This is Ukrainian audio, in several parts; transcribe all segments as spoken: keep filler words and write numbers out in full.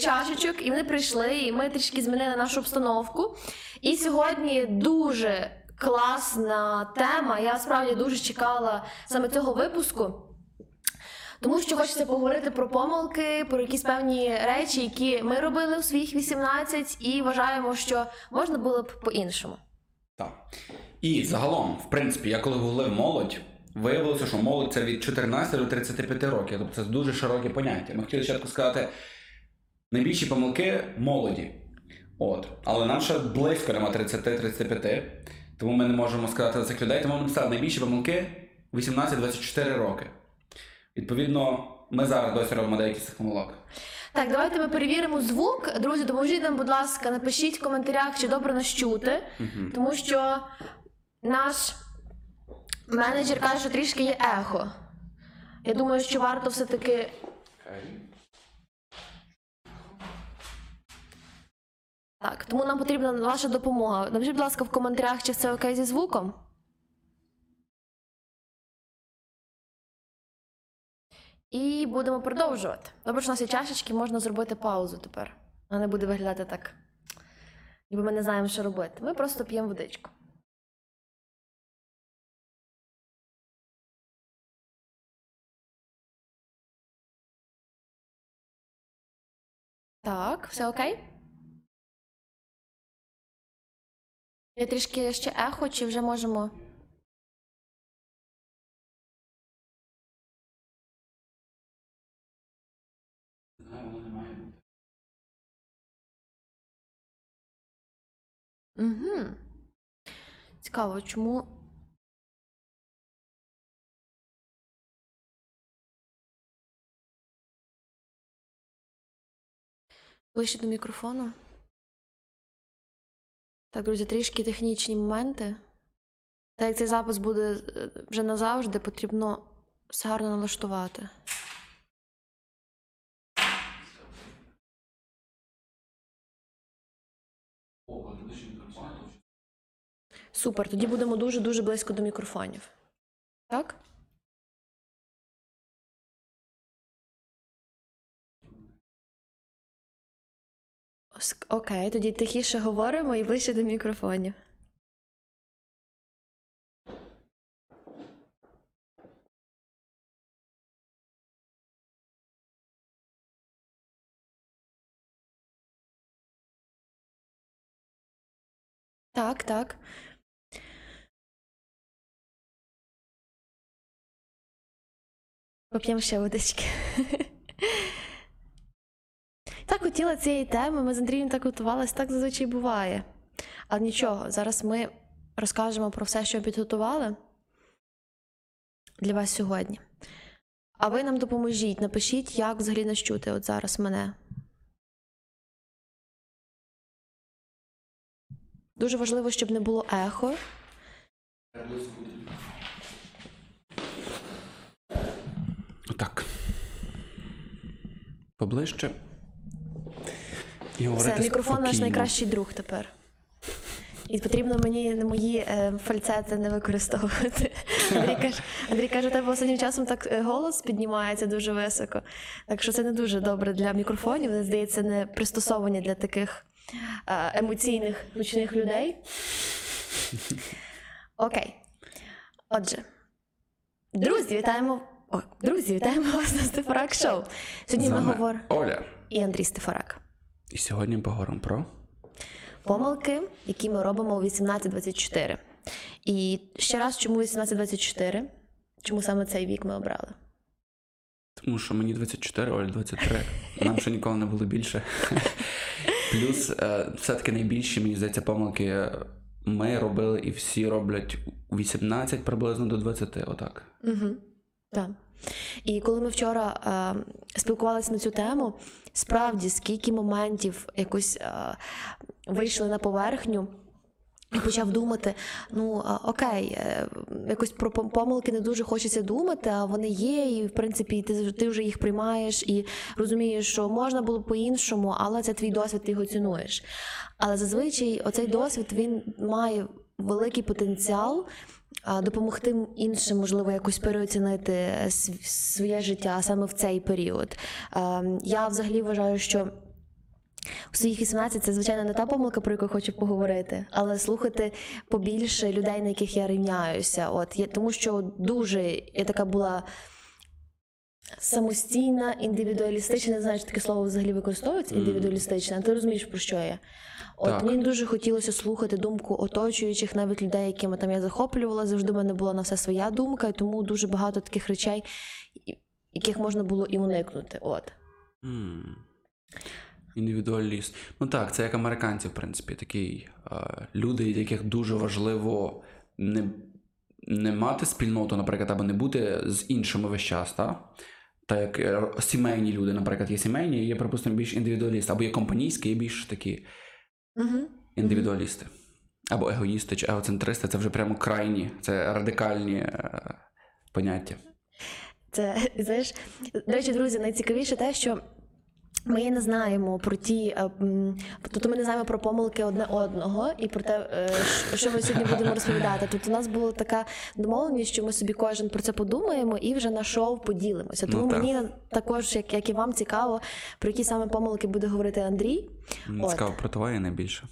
чашечок, і вони прийшли, і ми трішки змінили нашу обстановку. І сьогодні дуже класна тема, я справді дуже чекала саме цього випуску. Тому що хочеться поговорити про помилки, про якісь певні речі, які ми робили у своїх вісімнадцять, і вважаємо, що можна було б по-іншому. Так. І загалом, в принципі, я коли гуглив молодь, виявилося, що молодь – це від чотирнадцяти до тридцяти п'яти років. Тобто це дуже широке поняття. Ми хотіли чітко сказати, найбільші помилки – молоді. От. Але нам ще близько нема тридцяти тридцяти п'яти, тому ми не можемо сказати за цих людей. Тому ми написали, найбільші помилки – вісімнадцять двадцять чотири роки. Відповідно, ми зараз досі робимо деякі з цих помилок. Так, давайте ми перевіримо звук. Друзі, допоможіть нам, будь ласка, напишіть в коментарях, чи добре нас чути. Угу. Тому що наш менеджер каже, що трішки є ехо. Я думаю, що варто все-таки... Так, тому нам потрібна ваша допомога. Напишіть, будь ласка, в коментарях, чи все окей зі звуком. І будемо продовжувати. Добре, що у нас є чашечки, можна зробити паузу тепер. Вона не буде виглядати так, ніби ми не знаємо, що робити. Ми просто п'ємо водичку. Так, все окей? Є трішки ще ехо, чи вже можемо... Угу. Цікаво, чому? Ближче до мікрофону. Так, друзі, трішки технічні моменти. Та як цей запис буде вже назавжди, потрібно все гарно налаштувати. Супер, тоді будемо дуже-дуже близько до мікрофонів. Так? Окей, тоді тихіше говоримо і ближче до мікрофонів. Так, так. Поп'ємо ще водички. Так хотіла цієї теми, ми з Андрієм так готувалися, так зазвичай буває. Але нічого, зараз ми розкажемо про все, що підготували для вас сьогодні. А ви нам допоможіть, напишіть, як взагалі нас чути от зараз мене. Дуже важливо, щоб не було ехо. Так. Поближче. І все, мікрофон спокійно. Наш найкращий друг тепер. І потрібно мені мої е, фальцети не використовувати. Андрій каже, Андрій каже, у тебе останнім часом так голос піднімається дуже високо. Так що це не дуже добре для мікрофонів. Вони, здається, не пристосовані для таких е, емоційних, гучних людей. Окей. Отже. Друзі, вітаємо... О, друзі, вітаємо вас на Стефурак Шоу. Сьогодні ми говоримо Оля і Андрій Стефурак. І сьогодні ми поговоримо про помилки, які ми робимо у вісімнадцять двадцять чотири. І ще раз, чому вісімнадцять двадцять чотири? Чому саме цей вік ми обрали? Тому що мені двадцять чотири, Оль двадцять три. Нам ще ніколи не було більше. Плюс все-таки найбільші, мені здається, помилки ми робили і всі роблять у вісімнадцять приблизно до двадцяти, отак. Угу. Так. І коли ми вчора е, спілкувалися на цю тему, справді, скільки моментів якось е, вийшли на поверхню і почав думати, ну е, окей, е, якось про помилки не дуже хочеться думати, а вони є, і в принципі ти, ти вже їх приймаєш і розумієш, що можна було по-іншому, але це твій досвід, ти його цінуєш. Але зазвичай оцей досвід, він має великий потенціал допомогти іншим, можливо, якось переоцінити своє життя саме в цей період. Я взагалі вважаю, що у своїх вісімнадцять це, звичайно, не та помилка, про яку хочу поговорити, але слухати побільше людей, на яких я рівняюся. От. Я, тому що дуже я така була самостійна, індивідуалістична, не знаю, чи таке слово взагалі використовується, індивідуалістична, ти розумієш, про що я. От так. Мені дуже хотілося слухати думку оточуючих, навіть людей, якими там я захоплювала, завжди в мене була на все своя думка, і тому дуже багато таких речей, яких можна було і уникнути. От. Mm. Індивідуаліст. Ну так, це як американці, в принципі, такі е, люди, від яких дуже важливо не, не мати спільноту, наприклад, або не бути з іншими весь час, так? Так як сімейні люди, наприклад, є сімейні, є, припустимо, більш індивідуалісти, або є компанійські, є більш такі uh-huh. індивідуалісти. Або егоїсти, чи егоцентристи, це вже прямо крайні, це радикальні е, поняття. Це, знаєш, до речі, друзі, найцікавіше те, що ми не знаємо про ті, тобто ми не знаємо про помилки одне одного і про те, що ми сьогодні будемо розповідати. Тобто у нас була така домовленість, що ми собі кожен про це подумаємо і вже на шоу поділимося. Тому ну, так. мені також, як, як і вам, цікаво, про які саме помилки буде говорити Андрій. Мені От. Цікаво про твоє найбільше.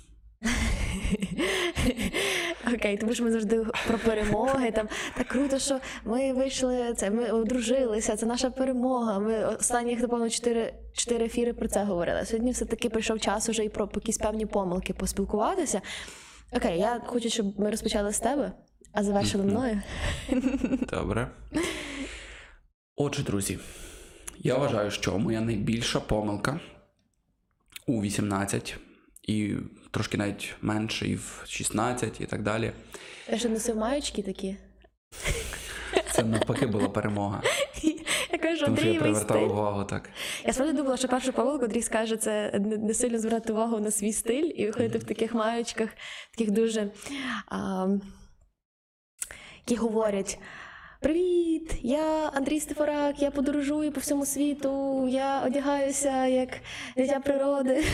Окей, тому що ми завжди про перемоги, там, так круто, що ми вийшли, це, ми одружилися, це наша перемога, ми останніх, напевно, чотири, чотири ефіри про це говорили. Сьогодні все-таки прийшов час уже і про якісь певні помилки поспілкуватися. Окей, я хочу, щоб ми розпочали з тебе, а завершили мною. Добре. Отже, друзі, я вважаю, що моя найбільша помилка у вісімнадцять і трошки навіть менше, і в шістнадцять, і так далі. Ти що, носив маючки такі? Це навпаки була перемога. Я кажу, Андрій, тому що я привертав увагу, так. Я справді думала, що першу помилку Андрій скаже, це не сильно звертати увагу на свій стиль і виходити mm-hmm. в таких маючках, таких дуже, а, які говорять: привіт, я Андрій Стефурак, я подорожую по всьому світу, я одягаюся як дитя природи.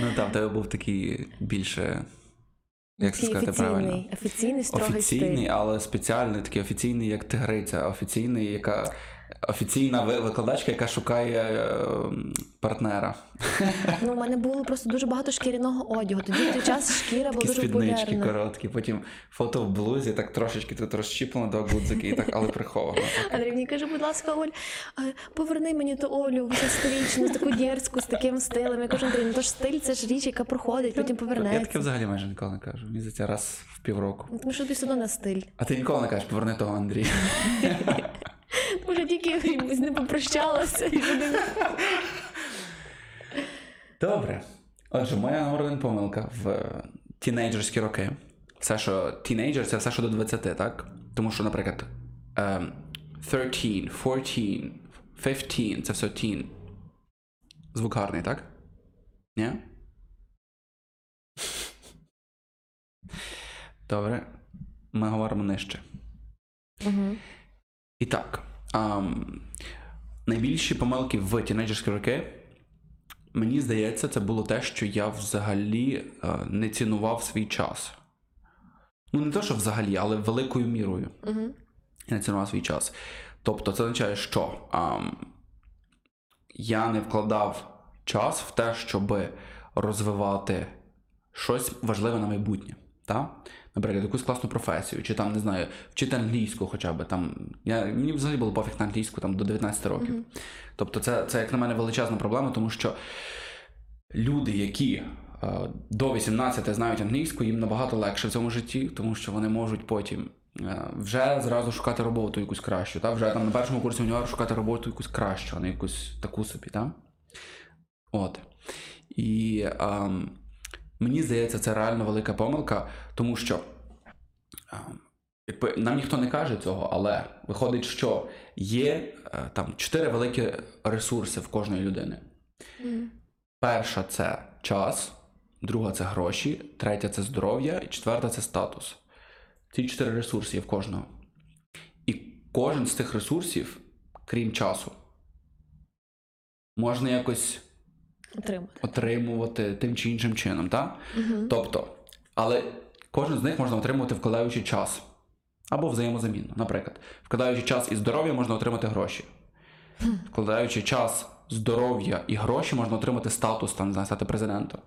Ну так, в тебе був такий більше, як це сказати правильно? Офіційний, строгий офіційний, але спеціальний, такий офіційний, як тигриця, офіційний, яка офіційна викладачка, яка шукає партнера. Ну, у мене було просто дуже багато шкіряного одягу. Тоді в той час шкіра була дуже популярна. Такі спіднички короткі, потім фото в блузі, так трошечки тут розщіплено до гудзики, і так, але приховано. Андрій мені каже, будь ласка, Оль, поверни мені ту Олю шестирічну, таку дерзку, з таким стилем. Я кажу, Андрій, ну то ж стиль, це ж річ, яка проходить, потім повернеться. Я таке взагалі майже ніколи не кажу. Мені здається, раз в півроку. Тому що ти все одно на стиль. А ти ніколи не кажеш, поверни того Андрія. Може, тільки не попрощалася. Добре. Отже, моя номер один помилка в тінейджерські роки. Все, що тінейджер, це все, що до двадцяти, так? Тому що, наприклад, тринадцять, чотирнадцять, п'ятнадцять, це все тін. Звук гарний, так? Ні? Добре. Ми говоримо нижче. Угу. І так, ам, найбільші помилки в тінейджерські роки, мені здається, це було те, що я взагалі а, не цінував свій час. Ну, не те, що взагалі, але великою мірою uh-huh. я не цінував свій час. Тобто, це означає, що ам, я не вкладав час в те, щоб розвивати щось важливе на майбутнє. Та? Наприклад, якусь класну професію, чи там, не знаю, вчити англійську хоча б. Там, я, мені взагалі було пофіг на англійську там, до дев'ятнадцяти років. Mm-hmm. Тобто це, це, як на мене, величезна проблема, тому що люди, які е, до вісімнадцяти знають англійську, їм набагато легше в цьому житті, тому що вони можуть потім е, вже зразу шукати роботу якусь кращу, та? Вже там, на першому курсі універу шукати роботу якусь кращу, а не якусь таку собі. Та? От. І... Е, Мені здається, це реально велика помилка, тому що якби, нам ніхто не каже цього, але виходить, що є там чотири великі ресурси в кожної людини. Mm. Перша – це час, друга – це гроші, третя – це здоров'я і четверта – це статус. Ці чотири ресурси є в кожного. І кожен з цих ресурсів, крім часу, можна якось... Отримувати. Отримувати тим чи іншим чином, так? Угу. Тобто, Але кожен з них можна отримувати, вкладаючи час. Або взаємозамінно, наприклад. Вкладаючи час і здоров'я, можна отримати гроші. Вкладаючи час, здоров'я і гроші, можна отримати статус, там, не знаю, стати президентом.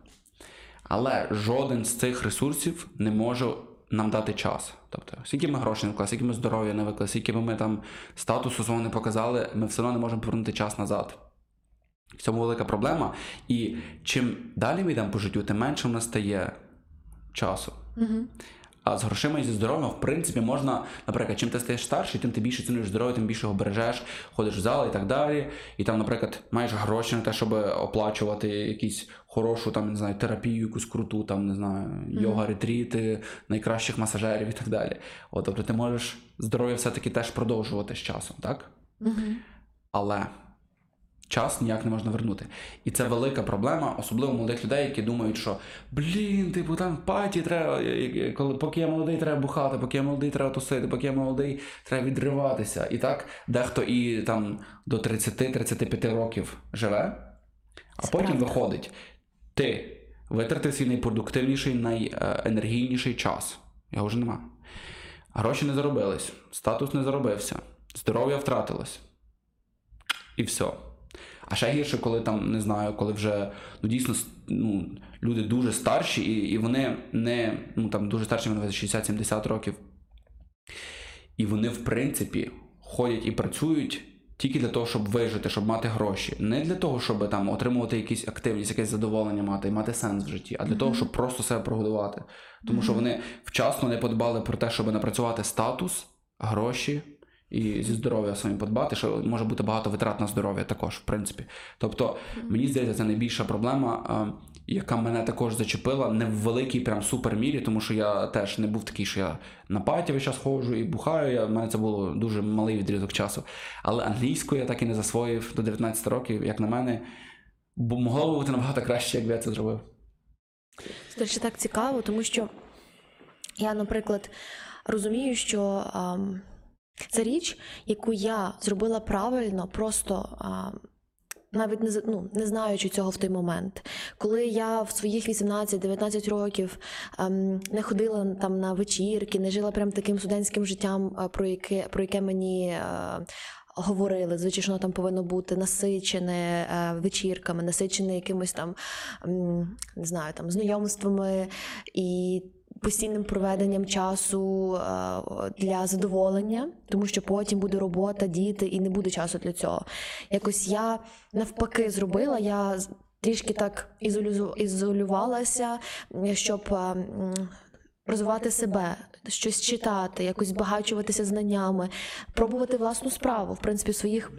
Але жоден з цих ресурсів не може нам дати час. Тобто, скільки ми грошей не вклали, скільки ми здоров'я не виклали, скільки ми там статусу свого не показали, ми все одно не можемо повернути час назад. В цьому велика проблема. І чим далі ми йдемо по життю, тим менше в нас стає часу. Угу. А з грошима і зі здоров'ям, в принципі, можна, наприклад, чим ти стаєш старший, тим ти більше цінуєш здоров'я, тим більше його бережеш, ходиш в зал і так далі. І там, наприклад, маєш гроші на те, щоб оплачувати якісь хорошу, там, не знаю, терапію, якусь круту, там, не знаю, йога-ретріти, найкращих масажерів і так далі. От, тобто ти можеш здоров'я все-таки теж продовжувати з часом, так? Угу. Але час ніяк не можна вернути. І це велика проблема, особливо молодих людей, які думають, що блін, типу там в паті треба, коли, поки я молодий, треба бухати, поки я молодий, треба тусити, поки я молодий, треба відриватися. І так дехто і там до тридцяти тридцяти п'яти років живе, а це потім правда. Виходить, ти витратив свій найпродуктивніший, найенергійніший час. Його вже нема. Гроші не заробились, статус не заробився, здоров'я втратилось. І все. А ще гірше, коли там, не знаю, коли вже, ну, дійсно, ну, люди дуже старші, і, і вони не, ну, там, дуже старші, мені шістдесят-сімдесят років. І вони, в принципі, ходять і працюють тільки для того, щоб вижити, щоб мати гроші. Не для того, щоб там отримувати якісь активність, якесь задоволення мати, мати сенс в житті, а для mm-hmm. того, щоб просто себе прогодувати. Тому mm-hmm. що вони вчасно не подбали про те, щоб напрацювати статус, гроші, і зі здоров'я самі подбати, що може бути багато витрат на здоров'я також, в принципі. Тобто, мені здається, це найбільша проблема, яка мене також зачепила, не в великій прям супермірі, тому що я теж не був такий, що я на паті весь час ходжу і бухаю, я, в мене це було дуже малий відрізок часу. Але англійську я так і не засвоїв до дев'ятнадцяти років, як на мене, бо могло б бути набагато краще, якби я це зробив. Це дуже так цікаво, тому що я, наприклад, розумію, що Ам... це річ, яку я зробила правильно, просто а, навіть не, ну, не знаючи цього в той момент. Коли я в своїх вісімнадцять-дев'ятнадцять років а, не ходила там на вечірки, не жила прям таким студентським життям, а, про, яке, про яке мені а, говорили, звичайно, там повинно бути насичене а, вечірками, насичене якимось там, а, не знаю, там знайомствами і постійним проведенням часу для задоволення, тому що потім буде робота, діти, і не буде часу для цього. Якось я навпаки зробила, я трішки так ізолювалася, щоб розвивати себе, щось читати, якось збагачуватися знаннями, пробувати власну справу, в принципі, своїх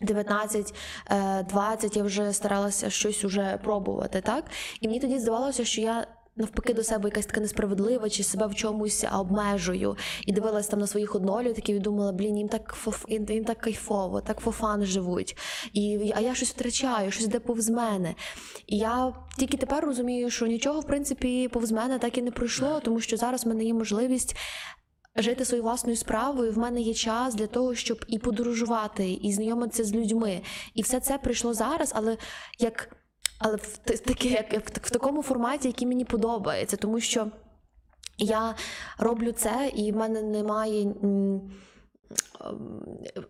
дев'ятнадцять-двадцять я вже старалася щось уже пробувати, так? І мені тоді здавалося, що я навпаки до себе якась така несправедлива, чи себе в чомусь обмежую. І дивилась там на своїх однолітків і думала, блін, їм так, фоф... їм так кайфово, так фофан живуть. І... А я щось втрачаю, щось йде повз мене. І я тільки тепер розумію, що нічого, в принципі, повз мене так і не пройшло, тому що зараз в мене є можливість жити своєю власною справою, в мене є час для того, щоб і подорожувати, і знайомитися з людьми. І все це прийшло зараз, але як... Але в, такі, в, в такому форматі, який мені подобається, тому що я роблю це, і в мене немає м, м,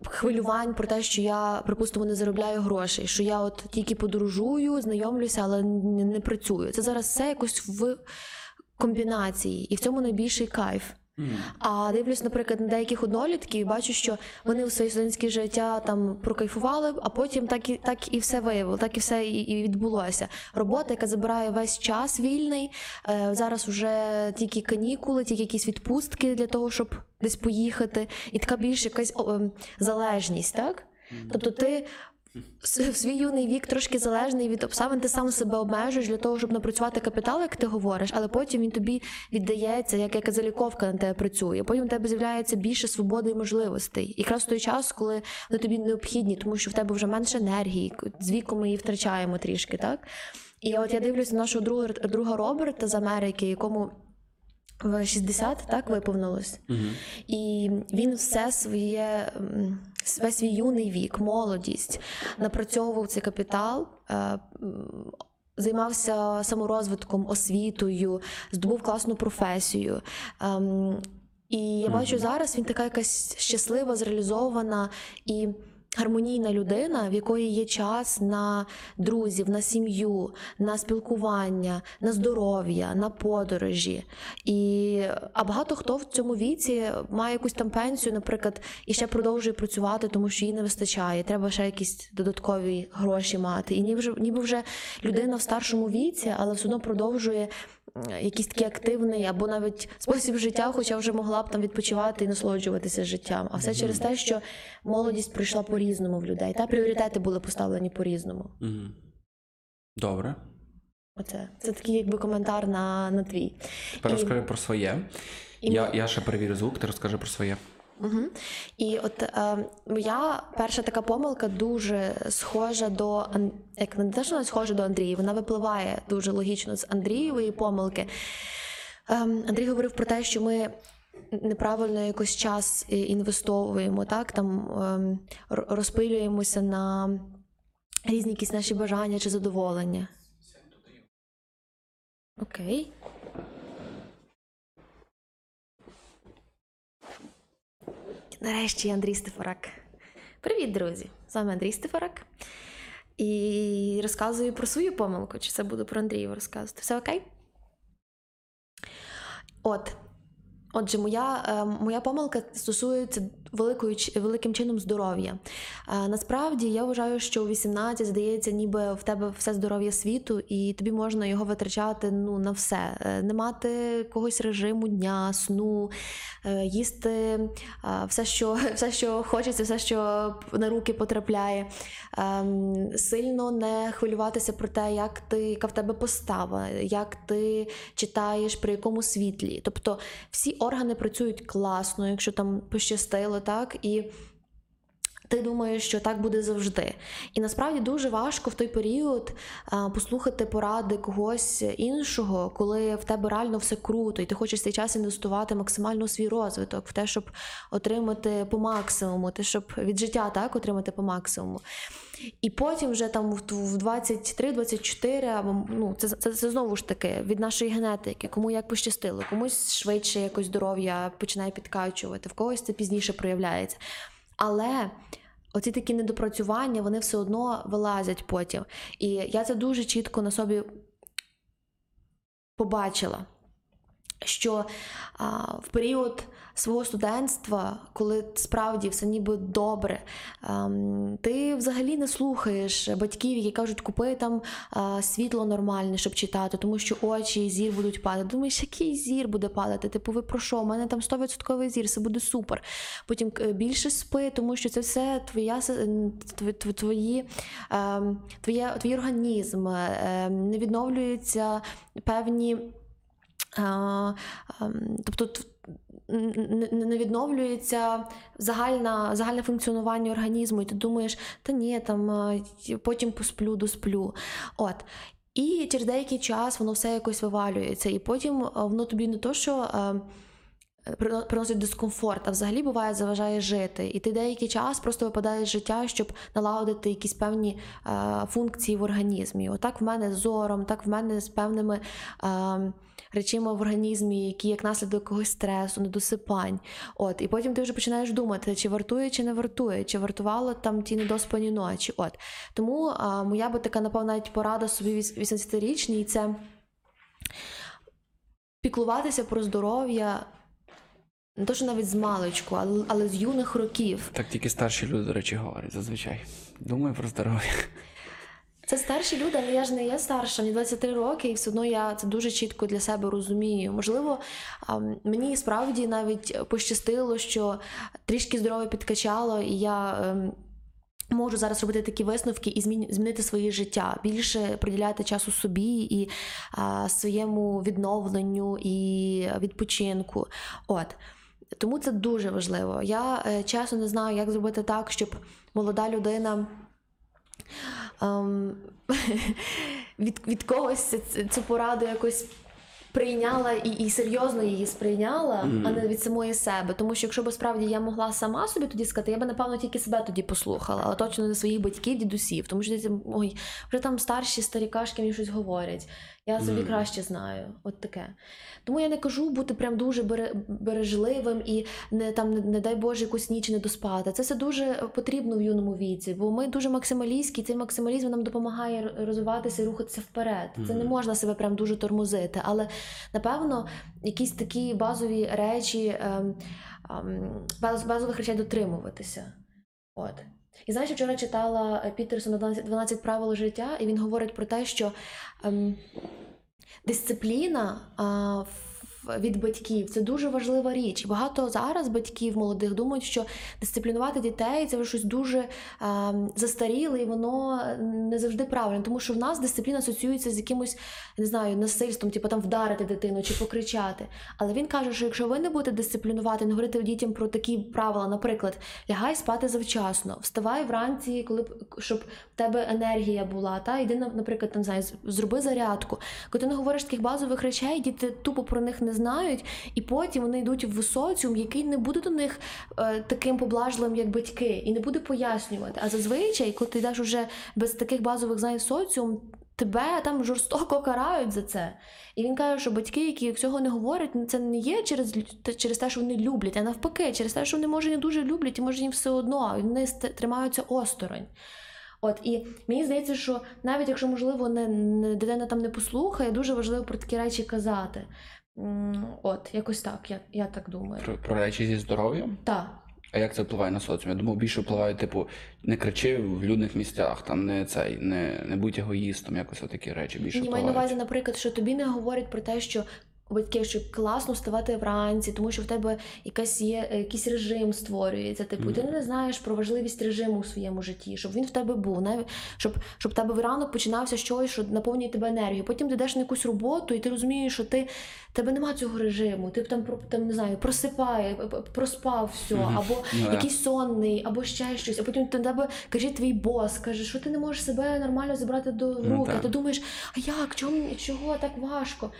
хвилювань про те, що я, припустимо, не заробляю грошей, що я от тільки подорожую, знайомлюся, але не, не працюю. Це зараз все якось в комбінації, і в цьому найбільший кайф. Mm. А дивлюсь, наприклад, на деяких однолітків і бачу, що вони у своє студентське життя там прокайфували, а потім так і, так і все виявило, так і все і, і відбулося. Робота, яка забирає весь час вільний, е, зараз вже тільки канікули, тільки якісь відпустки для того, щоб десь поїхати. І така більш якась о, е, залежність, так? Mm. Тобто ти в свій юний вік трошки залежний від обставин, ти сам себе обмежуєш для того, щоб напрацювати капітал, як ти говориш, але потім він тобі віддається, як яка заліковка на тебе працює. Потім у тебе з'являється більше свободи і можливостей. І якраз той час, коли вони тобі необхідні, тому що в тебе вже менше енергії, з віком ми її втрачаємо трішки, так? І от я дивлюся на нашого друга, друга Роберта з Америки, якому в шістдесят, так, виповнилось. Угу. І він все своє, весь свій юний вік, молодість, напрацьовував цей капітал, займався саморозвитком, освітою, здобув класну професію. І я бачу, зараз він така якась щаслива, зреалізована і гармонійна людина, в якої є час на друзів, на сім'ю, на спілкування, на здоров'я, на подорожі. І, а багато хто в цьому віці має якусь там пенсію, наприклад, і ще продовжує працювати, тому що їй не вистачає, треба ще якісь додаткові гроші мати. І ніби вже, ніби вже людина в старшому віці, але все одно продовжує якийсь такий активний або навіть спосіб життя, хоча вже могла б там відпочивати і насолоджуватися життям. А все через те, що молодість пройшла по-різному в людей, та пріоритети були поставлені по-різному. Добре. Оце. Це такий якби коментар на, на твій. Тепер і... розкажи про своє. І... Я, я ще перевірю звук, ти розкажи про своє. Угу. І от е, моя перша така помилка дуже схожа до, як не те, що вона схожа до Андрії, вона випливає дуже логічно з Андрієвої помилки. Е, Андрій говорив про те, що ми неправильно якось час інвестовуємо, так, там е, розпилюємося на різні якісь наші бажання чи задоволення. Окей. Нарешті Андрій Стефурак. Привіт, друзі! З вами Андрій Стефурак. І розказую про свою помилку, чи це буду про Андрію розказувати. Все окей? От. Отже, моя, моя помилка стосується великою, великим чином здоров'я. Насправді, я вважаю, що у вісімнадцять, здається, ніби в тебе все здоров'я світу, і тобі можна його витрачати, ну, на все. Не мати когось режиму дня, сну, їсти все, що, все, що хочеться, все, що на руки потрапляє. Сильно не хвилюватися про те, як ти, яка в тебе постава, як ти читаєш, при якому світлі. Тобто, всі органи працюють класно, якщо там пощастило, так, і ти думаєш, що так буде завжди. І насправді дуже важко в той період а, послухати поради когось іншого, коли в тебе реально все круто, і ти хочеш цей час інвестувати максимально у свій розвиток, в те, щоб отримати по максимуму, те, щоб від життя, так, отримати по максимуму. І потім вже там в двадцять три - двадцять чотири, ну, це, це, це знову ж таки від нашої генетики, кому як пощастило, комусь швидше якось здоров'я починає підкачувати, в когось це пізніше проявляється. Але оці такі недопрацювання, вони все одно вилазять потім. І я це дуже чітко на собі побачила, що а, в період свого студентства, коли справді все ніби добре, ти взагалі не слухаєш батьків, які кажуть, купи там світло нормальне, щоб читати, тому що очі і зір будуть падати. Думаєш, який зір буде падати? Типу, ви про що? У мене там сто відсотків зір, все буде супер. Потім більше спи, тому що це все твоя, твої, твої, твій організм, не відновлюються певні... Тобто, не відновлюється загальна, загальне функціонування організму, і ти думаєш, та ні, там потім посплю, досплю. От. І через деякий час воно все якось вивалюється, і потім воно тобі не то, що приносить дискомфорт, а взагалі буває заважає жити. І ти деякий час просто випадаєш з життя, щоб налагодити якісь певні функції в організмі. Отак в мене з зором, так в мене з певними... речима в організмі, які як наслідок якогось стресу, недосипань. От. І потім ти вже починаєш думати, чи вартує, чи не вартує, чи вартувало там ті недоспані ночі. От. Тому а, моя би така, напевно, навіть порада собі вісімнадцятирічній, це піклуватися про здоров'я, не то, що навіть з маличку, але, але з юних років. Так тільки старші люди, до речі, говорять зазвичай. Думаю про здоров'я. Це старші люди, але я ж не є старша, мені двадцять три роки, і все одно я це дуже чітко для себе розумію. Можливо, мені справді навіть пощастило, що трішки здоров'я підкачало, і я можу зараз робити такі висновки і змінити своє життя, більше приділяти часу собі і своєму відновленню і відпочинку. От. Тому це дуже важливо. Я чесно не знаю, як зробити так, щоб молода людина... Um, від, від когось цю пораду якось прийняла і, і серйозно її сприйняла, mm. а не від самої себе. Тому що якщо б справді я могла сама собі тоді сказати, я б, напевно, тільки себе тоді послухала, але точно не своїх батьків, дідусів. Тому що ой, вже там старші старікашки мені щось говорять. Я собі mm. краще знаю. От таке. Тому я не кажу бути прям дуже бережливим і не, там, не, не дай Боже, якусь ніч не доспати. Це все дуже потрібно в юному віці, бо ми дуже максималістські, і цей максималізм нам допомагає розвиватися і рухатися вперед. Mm. Це не можна себе прям дуже тормозити, але, напевно, якісь такі базові речі, ем, ем, базових речей дотримуватися. От. І знаєш, вчора читала Петерсона дванадцять правил життя, і він говорить про те, що ем, дисципліна а, від батьків – це дуже важлива річ. Багато зараз батьків молодих думають, що дисциплінувати дітей – це вже щось дуже а, застаріле, і воно не завжди правильно. Тому що в нас дисципліна асоціюється з якимось, не знаю, насильством, типу там вдарити дитину чи покричати. Але він каже, що якщо ви не будете дисциплінувати, не говорити дітям про такі правила, наприклад, лягай спати завчасно, вставай вранці, коли, щоб в тебе енергія була, та йди, наприклад, там, знає, зроби зарядку. Коли ти не говориш таких базових речей, діти тупо про них не знають, і потім вони йдуть в соціум, який не буде до них е, таким поблажливим, як батьки, і не буде пояснювати. А зазвичай, коли ти йдеш уже без таких базових знань в соціум, тебе там жорстоко карають за це. І він каже, що батьки, які цього не говорять, це не є через, через те, що вони люблять, а навпаки, через те, що вони, може, не дуже люблять, і, може, їм все одно, і вони тримаються осторонь. От, і мені здається, що навіть якщо, можливо, не, не, дитина там не послухає, дуже важливо про такі речі казати. От, якось так, я, я так думаю. Про, про речі зі здоров'ям? Так. А як це впливає на соціум? Я думаю, більше впливає, типу, не кричи в людних місцях, там не цей, не, не будь егоїстом, якось отакі речі більше впливають. Маю на увазі, наприклад, що тобі не говорять про те, що батьки, що класно вставати вранці, тому що в тебе якась є, якийсь режим створюється. Типу, mm-hmm. ти не знаєш про важливість режиму у своєму житті, щоб він в тебе був, навіть, щоб, щоб в тебе ранок починався щось, що наповнює тебе енергію. Потім ти йдеш на якусь роботу, і ти розумієш, що ти, тебе немає цього режиму. Ти там, там не знаю, просипає, проспав все, mm-hmm. або yeah. якийсь сонний, або ще щось. А потім тебе каже твій бос, каже, що ти не можеш себе нормально забрати до рук. Mm-hmm. Ти думаєш, а як, чого, чого так важко?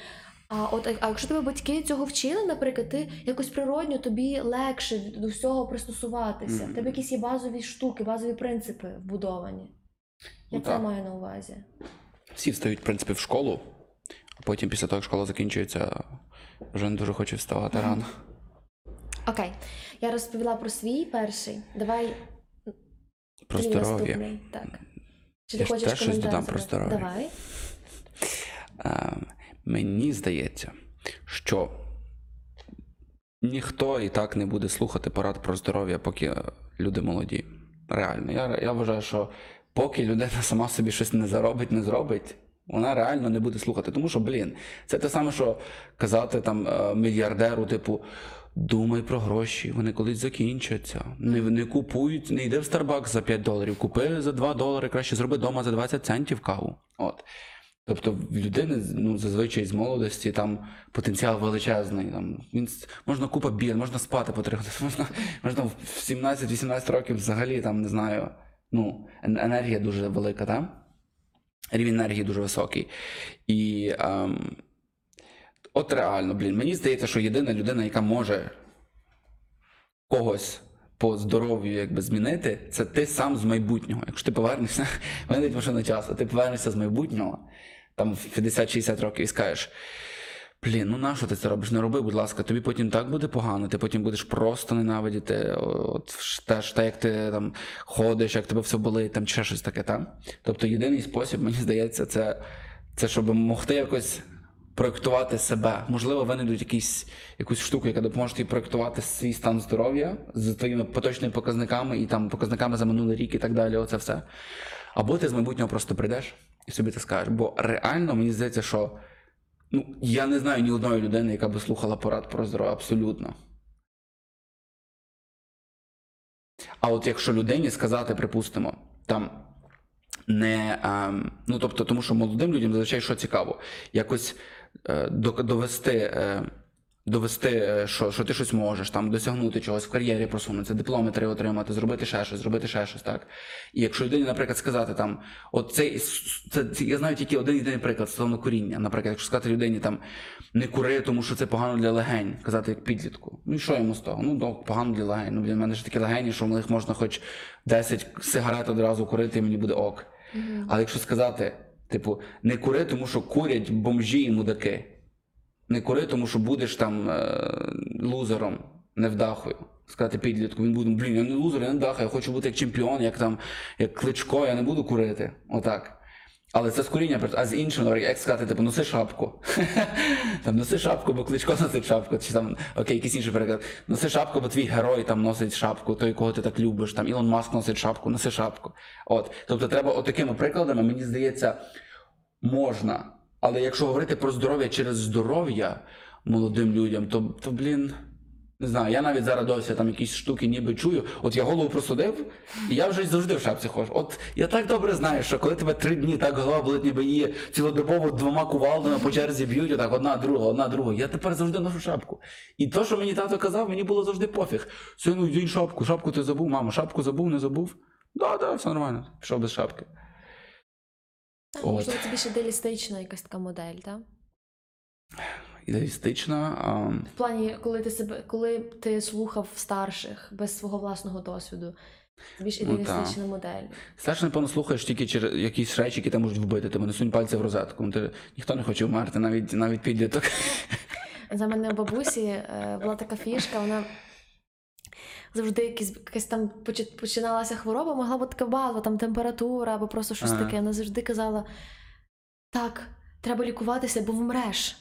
А от, а якщо тебе батьки цього вчили, наприклад, ти якось природньо, тобі легше до всього пристосуватися. Mm-hmm. В тебе якісь є базові штуки, базові принципи вбудовані. Я ну, це так. маю на увазі. Всі встають, в принципі, в школу, а потім після того, як школа закінчується, вже не дуже хочу вставати mm-hmm. рано. Окей. Okay. Я розповіла про свій перший. Давай про здоров'я. Так. Чи ти хочеш теж щось додам про здоров'я? Давай. Um, Мені здається, що ніхто і так не буде слухати порад про здоров'я, поки люди молоді. Реально. Я, я вважаю, що поки людина сама собі щось не заробить, не зробить, вона реально не буде слухати. Тому що, блін, це те саме, що казати там мільярдеру, типу, думай про гроші, вони колись закінчаться. Не, не купують, не йди в Starbucks за п'ять доларів, купи за два долари, краще зроби дома за двадцять центів каву. От. Тобто в людини, ну, зазвичай з молодості там потенціал величезний. Там, він, можна купа бір, можна спати по три години, можна, можна в сімнадцять-вісімнадцять років взагалі, там, не знаю, ну, енергія дуже велика, та? Рівень енергії дуже високий. І ем, от реально, блін, мені здається, що єдина людина, яка може когось по здоров'ю якби змінити, це ти сам з майбутнього. Якщо ти повернешся, винайдь машину часу, ти повернешся з майбутнього, там в п'ятдесят-шістдесят років і скажеш, блін, ну нащо ти це робиш? Не роби, будь ласка, тобі потім так буде погано, ти потім будеш просто ненавидіти, от теж те, як ти там ходиш, як тебе все болить, там чи ще щось таке, там. Тобто єдиний спосіб, мені здається, це, це щоб могти якось проєктувати себе. Можливо, винайдуть якісь, якусь штуку, яка допоможе тобі проєктувати свій стан здоров'я з твоїми поточними показниками і там показниками за минулий рік і так далі, оце все. Або ти з майбутнього просто прийдеш і собі це скажеш. Бо реально, мені здається, що ну, я не знаю ні одної людини, яка би слухала порад про здоров'я абсолютно. А от якщо людині сказати, припустимо, там не, а, ну тобто, тому що молодим людям зазвичай що цікаво, якось довести довести, що, що ти щось можеш, там, досягнути чогось в кар'єрі, просунутися, диплометри отримати, зробити ще щось, зробити ще щось, так. І якщо людині, наприклад, сказати, там, от цей, це, це, я знаю тільки один єдиний приклад стосовно куріння, наприклад, якщо сказати людині, там, не кури, тому що це погано для легень, казати як підлітку, ну і що йому з того? Ну, ну погано для легень, ну, для мене ж такі легені, що в них можна хоч десять сигарет одразу курити, і мені буде ок. Mm-hmm. Але якщо сказати, типу, не кури, тому що курять бомжі і мудаки. Не кури, тому що будеш там лузером, невдахою. Сказати підлітку, він буде, блін, я не лузер, я не вдаха, я хочу бути як чемпіон, як там, як Кличко, я не буду курити, отак. Але це з куріння, а з іншим, як сказати, типу, носи шапку. Там, носи шапку, бо Кличко носить шапку, чи там, окей, якийсь інший переклад. Носи шапку, бо твій герой там носить шапку, той, кого ти так любиш, там, Ілон Маск носить шапку, носи шапку. От, тобто треба отакими прикладами, мені здається, можна. Але якщо говорити про здоров'я через здоров'я молодим людям, то, то, блін, не знаю, я навіть зараз досі там якісь штуки ніби чую. От я голову просудив, і я вже завжди в шапці ходжу. От я так добре знаю, що коли тебе три дні так голова болить, ніби її цілодобово двома кувалдами по черзі б'ють, отак, одна, друга, одна, друга, я тепер завжди ношу шапку. І то, що мені тато казав, мені було завжди пофіг. Сину, йдінь шапку, шапку ти забув, мамо, шапку забув, не забув? Да, да, все нормально, пішов без шапки. Так, можливо, це більш ідеалістична якась така модель, так? Ідеалістична. А... В плані, коли ти себе, коли ти слухав старших без свого власного досвіду, більш ідеалістична ну, модель. Старше, напевно, слухаєш тільки через якісь речі, які тебе можуть вбити. Ти мене сунь пальця в розетку. Ти... Ніхто не хоче вмерти, навіть, навіть підліток. За мене у бабусі була така фішка, вона завжди якісь, якась там починалася хвороба, могла бути така базова, там температура або просто щось ага. таке. Вона завжди казала, так, треба лікуватися, бо вмреш.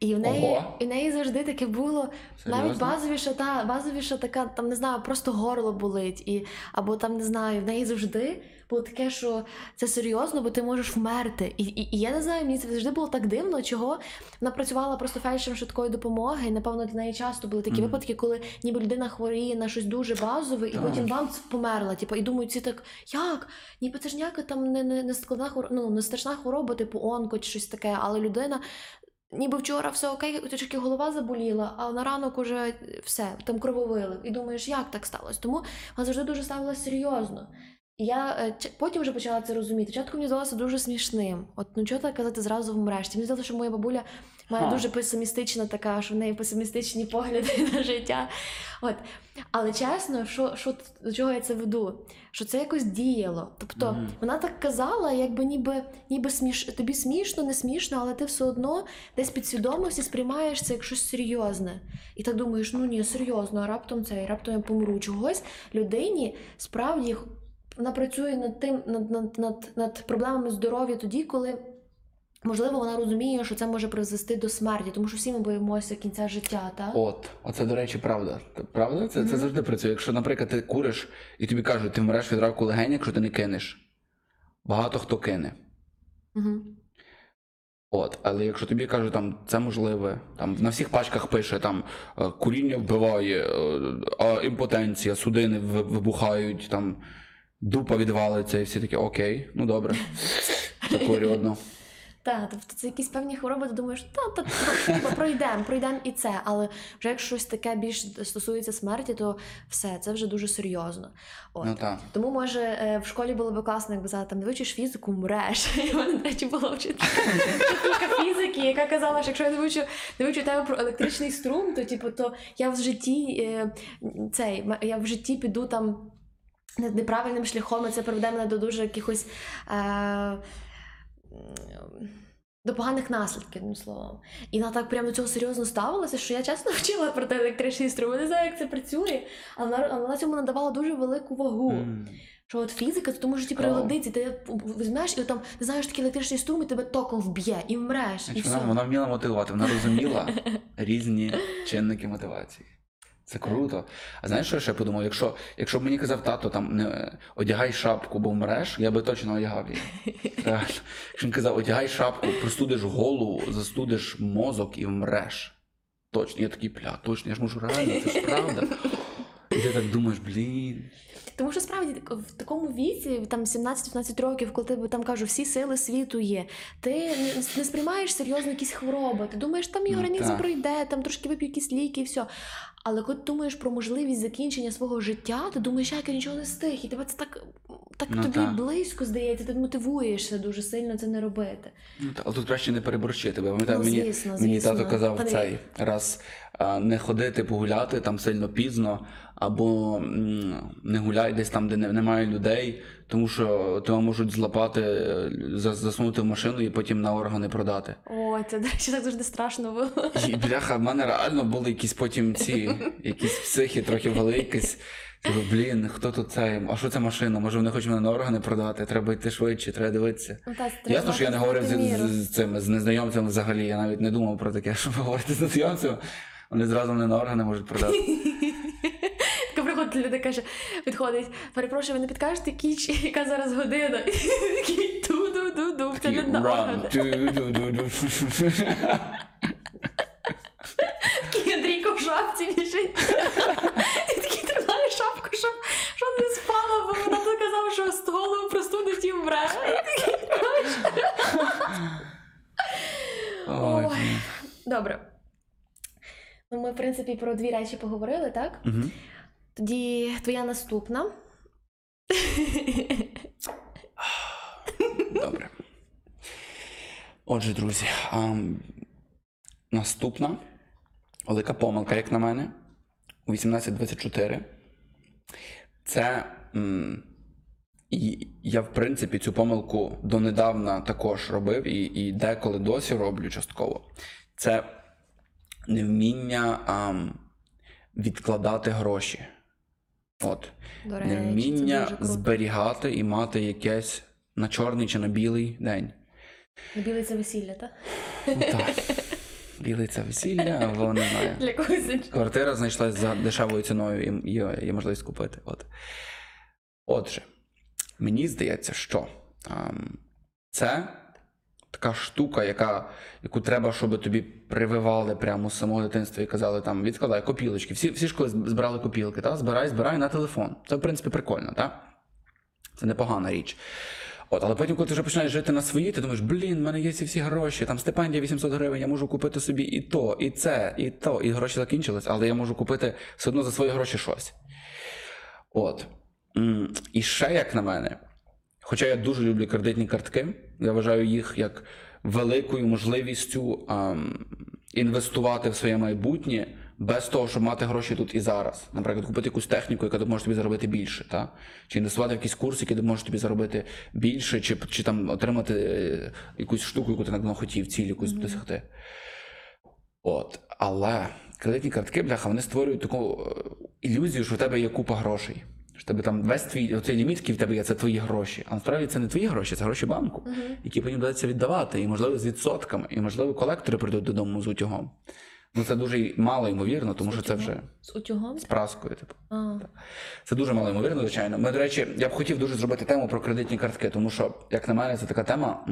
І в неї, і в неї завжди таке було, серйозно? Навіть базовіша, та, базовіша така, там, не знаю, просто горло болить, і, або там, не знаю, в неї завжди було таке, що це серйозно, бо ти можеш вмерти. І, і, і я не знаю, мені це завжди було так дивно, чого вона працювала просто фельдшером швидкої допомоги, і, напевно, для неї часто були такі mm-hmm. випадки, коли ніби людина хворіє на щось дуже базове, і так. потім вам померла, типу, і думають, ці так, як? Ніби це ж ніяка там не, не, не складна хвороба, ну, не страшна хвороба, типу онко чи щось таке, але людина ніби вчора все окей, тільки голова заболіла, а на ранок уже все, там крововилив. І думаєш, як так сталося? Тому вона завжди дуже ставилася серйозно. І я потім вже почала це розуміти. Чатку мені здалося дуже смішним. От, ну чого так казати зразу вмреш? Мені здалося, що моя бабуля має а. дуже песимістична така, що в неї песимістичні погляди на життя. От. Але чесно, що, що, до чого я це веду? Що це якось діяло. Тобто mm-hmm. вона так казала, якби ніби, ніби сміш... тобі смішно, не смішно, але ти все одно десь підсвідомості сприймаєш це як щось серйозне. І ти думаєш, ну ні, серйозно, а раптом це, раптом я помру чогось. Людині справді вона працює над тим, над, над, над, над проблемами здоров'я тоді, коли, можливо, вона розуміє, що це може призвести до смерті, тому що всі ми боїмося кінця життя, так? От, оце, до речі, правда. Правда? Це, mm-hmm. це завжди працює. Якщо, наприклад, ти куриш і тобі кажуть, ти вмреш від раку легень, якщо ти не кинеш. Багато хто кине. Mm-hmm. От, але якщо тобі кажуть, там, це можливе, там, на всіх пачках пише, там, куріння вбиває, а імпотенція, судини вибухають, там, дупа відвалиться, і всі такі, окей, ну добре, закурю одну. Так, тобто це якісь певні хвороби, ти думаєш, та, та, та пройдемо, пройдемо і це, але вже як щось таке більш стосується смерті, то все, це вже дуже серйозно. От. Ну, тому, може, в школі було б класно, якби казали, там, не вивчиш фізику, мреш. І в мене, до речі, була вчителька фізики, яка казала, що якщо я не вивчу, не вивчу тебе про електричний струм, то, типу, то я в житті, цей, я в житті піду там неправильним шляхом, і це приведе мене до дуже якихось е- до поганих наслідків, одним словом. І вона так прямо до цього серйозно ставилася, що я чесно вчила про те електричний струм, не знаю, як це працює, але вона, вона цьому надавала дуже велику вагу. Mm. Що от фізика, то тому що ті пригодиці, ти візьмеш і там, не знаєш, такі електричні струми, тебе током вб'є і вмреш, і все. Вона вміла мотивувати, вона розуміла різні чинники мотивації. Це круто. А знаєш, що я ще подумав? Якщо, якщо б мені казав тато, там, не, одягай шапку, бо вмреш, я би точно одягав її. Реально. Якщо він казав, одягай шапку, простудиш голову, застудиш мозок і вмреш. Точно. Я такий, бля, точно, я ж можу реально, це ж правда. І ти так думаєш, блін. Тому що справді в такому віці, там сімнадцять-вісімнадцять років, коли тебе там кажуть, всі сили світу є, ти не сприймаєш серйозно якісь хвороби. Ти думаєш, там і організм пройде, там трошки вип'ю якісь ліки і все. Але коли ти думаєш про можливість закінчення свого життя, ти думаєш, як я нічого не встиг, і тебе це так, так ну, тобі та. близько здається, ти мотивуєшся дуже сильно це не робити. Ну, та, але тут краще не переборщити, бо я пам'ятаю, ну, мені, звісно, мені звісно. Тато казав Андрій. цей раз а, не ходити погуляти там сильно пізно, або м, не гуляй десь там, де не, немає людей, тому що тебе можуть злапати, засунути в машину і потім на органи продати. О, це, до речі, так завжди страшно було. І, бляха, в мене реально були якісь потім ці, якісь психи трохи вели, якісь, блін, хто тут це, а що це машина, може вони хочуть мене на органи продати, треба йти швидше, треба дивитися. Ну, та, ясно, що я не говорив з, з, з цими, з незнайомцями взагалі, я навіть не думав про таке, щоб говорити з незнайомцями, вони зразу мене на органи можуть продати. Люди каже, підходить, перепрошую, ви не підкажете, кіч, яка зараз година? Такий ду-ду-ду-ду, це не нагода. Такий Андрійко в шапці біжить. І такий тримає шапку, щоб не спала, бо вона казав, що з голову простудить і вмре. Добре. Ми, в принципі, про дві речі поговорили, так? Тоді твоя наступна. Добре. Отже, друзі, ам, наступна велика помилка, як на мене, у вісімнадцять двадцять чотири. Це, м, і я, в принципі, цю помилку донедавна також робив і, і деколи досі роблю частково. Це невміння ам, відкладати гроші. От, невміння зберігати і мати якесь на чорний чи на білий день. На білий це весілля, так? Так. Білий це весілля, або не знаю. Для когось. Квартира знайшлась за дешевою ціною і є можливість купити. От. Отже, мені здається, що ем, це така штука, яка, яку треба, щоб тобі прививали прямо з самого дитинства і казали, там, відкладай копілочки. Всі, всі ж коли збирали копілки, та? збирай, збирай на телефон. Це, в принципі, прикольно, та? Це непогана річ. От, але потім, коли ти вже починаєш жити на свої, ти думаєш, блін, в мене є ці всі гроші, там стипендія вісімсот гривень, я можу купити собі і то, і це, і то, і гроші закінчились, але я можу купити все одно за свої гроші щось. От. І ще, як на мене, хоча я дуже люблю кредитні картки, я вважаю їх як великою можливістю ем, інвестувати в своє майбутнє без того, щоб мати гроші тут і зараз. Наприклад, купити якусь техніку, яка допоможе тобі заробити більше, та? Чи інвестувати в якийсь курс, який допоможе тобі заробити більше, чи, чи там отримати е, якусь штуку, яку ти давно хотів, ціль якусь досягти. Mm-hmm. От, але кредитні картки, бляха, вони створюють таку ілюзію, що в тебе є купа грошей. Що тебе там весь твій, оцей ліміт, який в тебе є, це твої гроші. А насправді це не твої гроші, це гроші банку, uh-huh. які потім доведеться віддавати, і, можливо, з відсотками, і, можливо, колектори прийдуть додому з утюгом. Ну, це дуже мало ймовірно, тому що це вже з утюгом? З праскою, типу. Uh-huh. Це дуже мало ймовірно, звичайно. Ми, до речі, я б хотів дуже зробити тему про кредитні картки, тому що, як на мене, це така тема.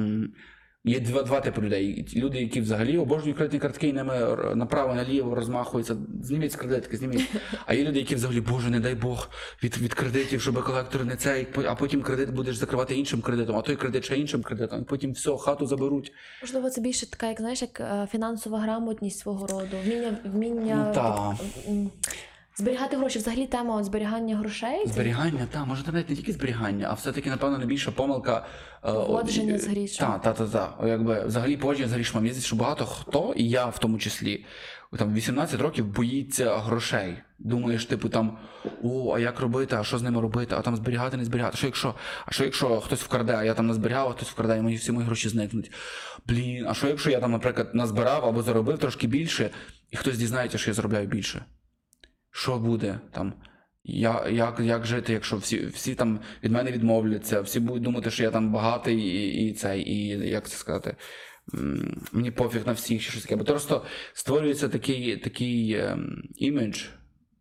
Є два, два типи людей. Люди, які взагалі обожнюють кредитні картки і ними направо-наліво розмахуються. Зніміть з кредитки, зніміть. А є люди, які взагалі, боже, не дай Бог, від, від кредитів, щоб колектор не цей, а потім кредит будеш закривати іншим кредитом, а той кредит ще іншим кредитом, і потім все, хату заберуть. Можливо, це більше така, як, знаєш, як фінансова грамотність свого роду, вміння, вміння... Ну, зберігати гроші, взагалі тема от зберігання грошей. Зберігання, так, може навіть не тільки зберігання, а все-таки, напевно, найбільша помилка. Поводження з грішми. Так, так, так, та. Якби взагалі поводження з грішми. Мені здається, що багато хто, і я в тому числі, там вісімнадцять років боїться грошей. Думаєш, типу там, о, а як робити, а що з ними робити, а там зберігати, не зберігати, що якщо, а що якщо хтось вкраде, а я там назберігав, а хтось вкраде, і мої всі мої гроші зникнуть. Блін, а що якщо я там, наприклад, назбирав або заробив трошки більше, і хтось дізнається, що я заробляю більше? Що буде там? Я, як, як жити, якщо всі, всі там від мене відмовляться, всі будуть думати, що я там багатий і, і цей, і як це сказати, мені пофіг на всіх, чи щось таке. Бо просто створюється такий, такий ем, імідж,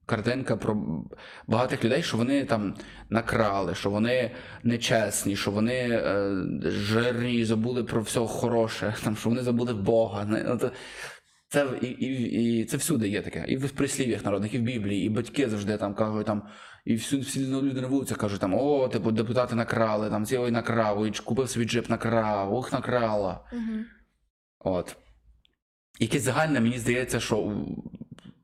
картинка про багатих людей, що вони там накрали, що вони нечесні, що вони е, жирні, забули про все хороше, там, що вони забули Бога. Не, Це і, і, і це всюди є таке. І в прислів'ях народних, і в Біблії, і батьки завжди там кажуть там, і всю, всі люди на вулицях кажуть там, о, типу, депутати накрали, там цілий накрав, і купив свій джип, накрав, ох, накрала. Угу. От. Якесь загальне, мені здається, що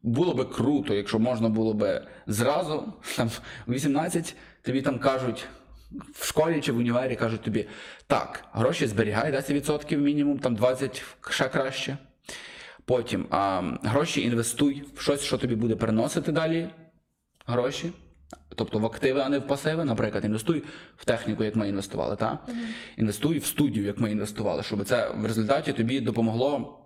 було би круто, якщо можна було би зразу, там, в вісімнадцять тобі там кажуть, в школі чи в універі кажуть тобі, так, гроші зберігай, десять відсотків мінімум, там двадцять відсотків ще краще. Потім а, гроші інвестуй в щось, що тобі буде приносити далі гроші, тобто в активи, а не в пасиви. Наприклад, інвестуй в техніку, як ми інвестували, та? Mm-hmm. Інвестуй в студію, як ми інвестували, щоб це в результаті тобі допомогло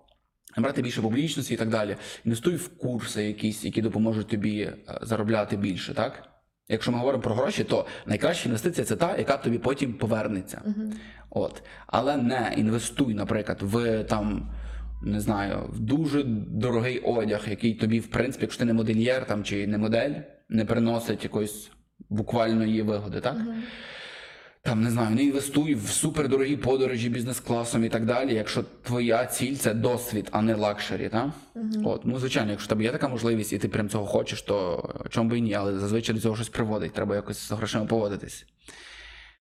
брати більше публічності і так далі. Інвестуй в курси якісь, які допоможуть тобі заробляти більше, так? Якщо ми говоримо про гроші, то найкраща інвестиція – це та, яка тобі потім повернеться. Mm-hmm. От. Але не інвестуй, наприклад, в там, не знаю, в дуже дорогий одяг, який тобі, в принципі, якщо ти не модельєр там, чи не модель, не приносить якоїсь буквальної вигоди, так? Mm-hmm. Там, не знаю, не інвестуй в супердорогі подорожі бізнес-класом і так далі, якщо твоя ціль – це досвід, а не лакшері, так? Mm-hmm. От, ну, звичайно, якщо в тебе є така можливість і ти прям цього хочеш, то чому би і ні, але зазвичай до цього щось приводить, треба якось з грошима поводитись.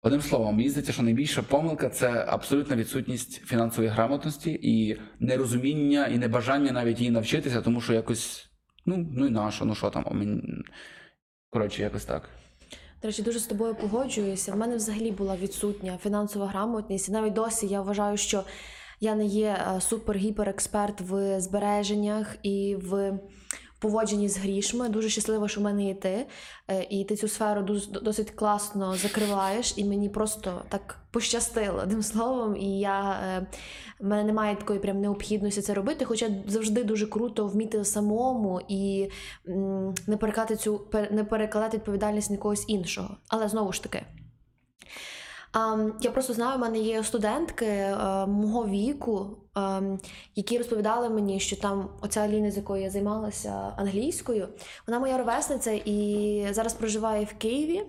Одним словом, мені здається, що найбільша помилка – це абсолютна відсутність фінансової грамотності і нерозуміння, і небажання навіть її навчитися, тому що якось, ну, ну і нащо, ну що там, коротше, якось так. До речі, дуже з тобою погоджуюся. В мене взагалі була відсутня фінансова грамотність. І навіть досі я вважаю, що я не є супер-гіперексперт в збереженнях і в поводженні з грішми. Дуже щаслива, що в мене є ти. І ти цю сферу досить класно закриваєш. І мені просто так пощастило, одним словом. І я, в мене немає такої прям необхідності це робити. Хоча завжди дуже круто вміти самому і не перекладати цю, не перекладати відповідальність на когось іншого. Але знову ж таки. Я просто знаю, в мене є студентки мого віку, які розповідали мені, що там оця Аліна, з якою я займалася англійською, вона моя ровесниця і зараз проживає в Києві,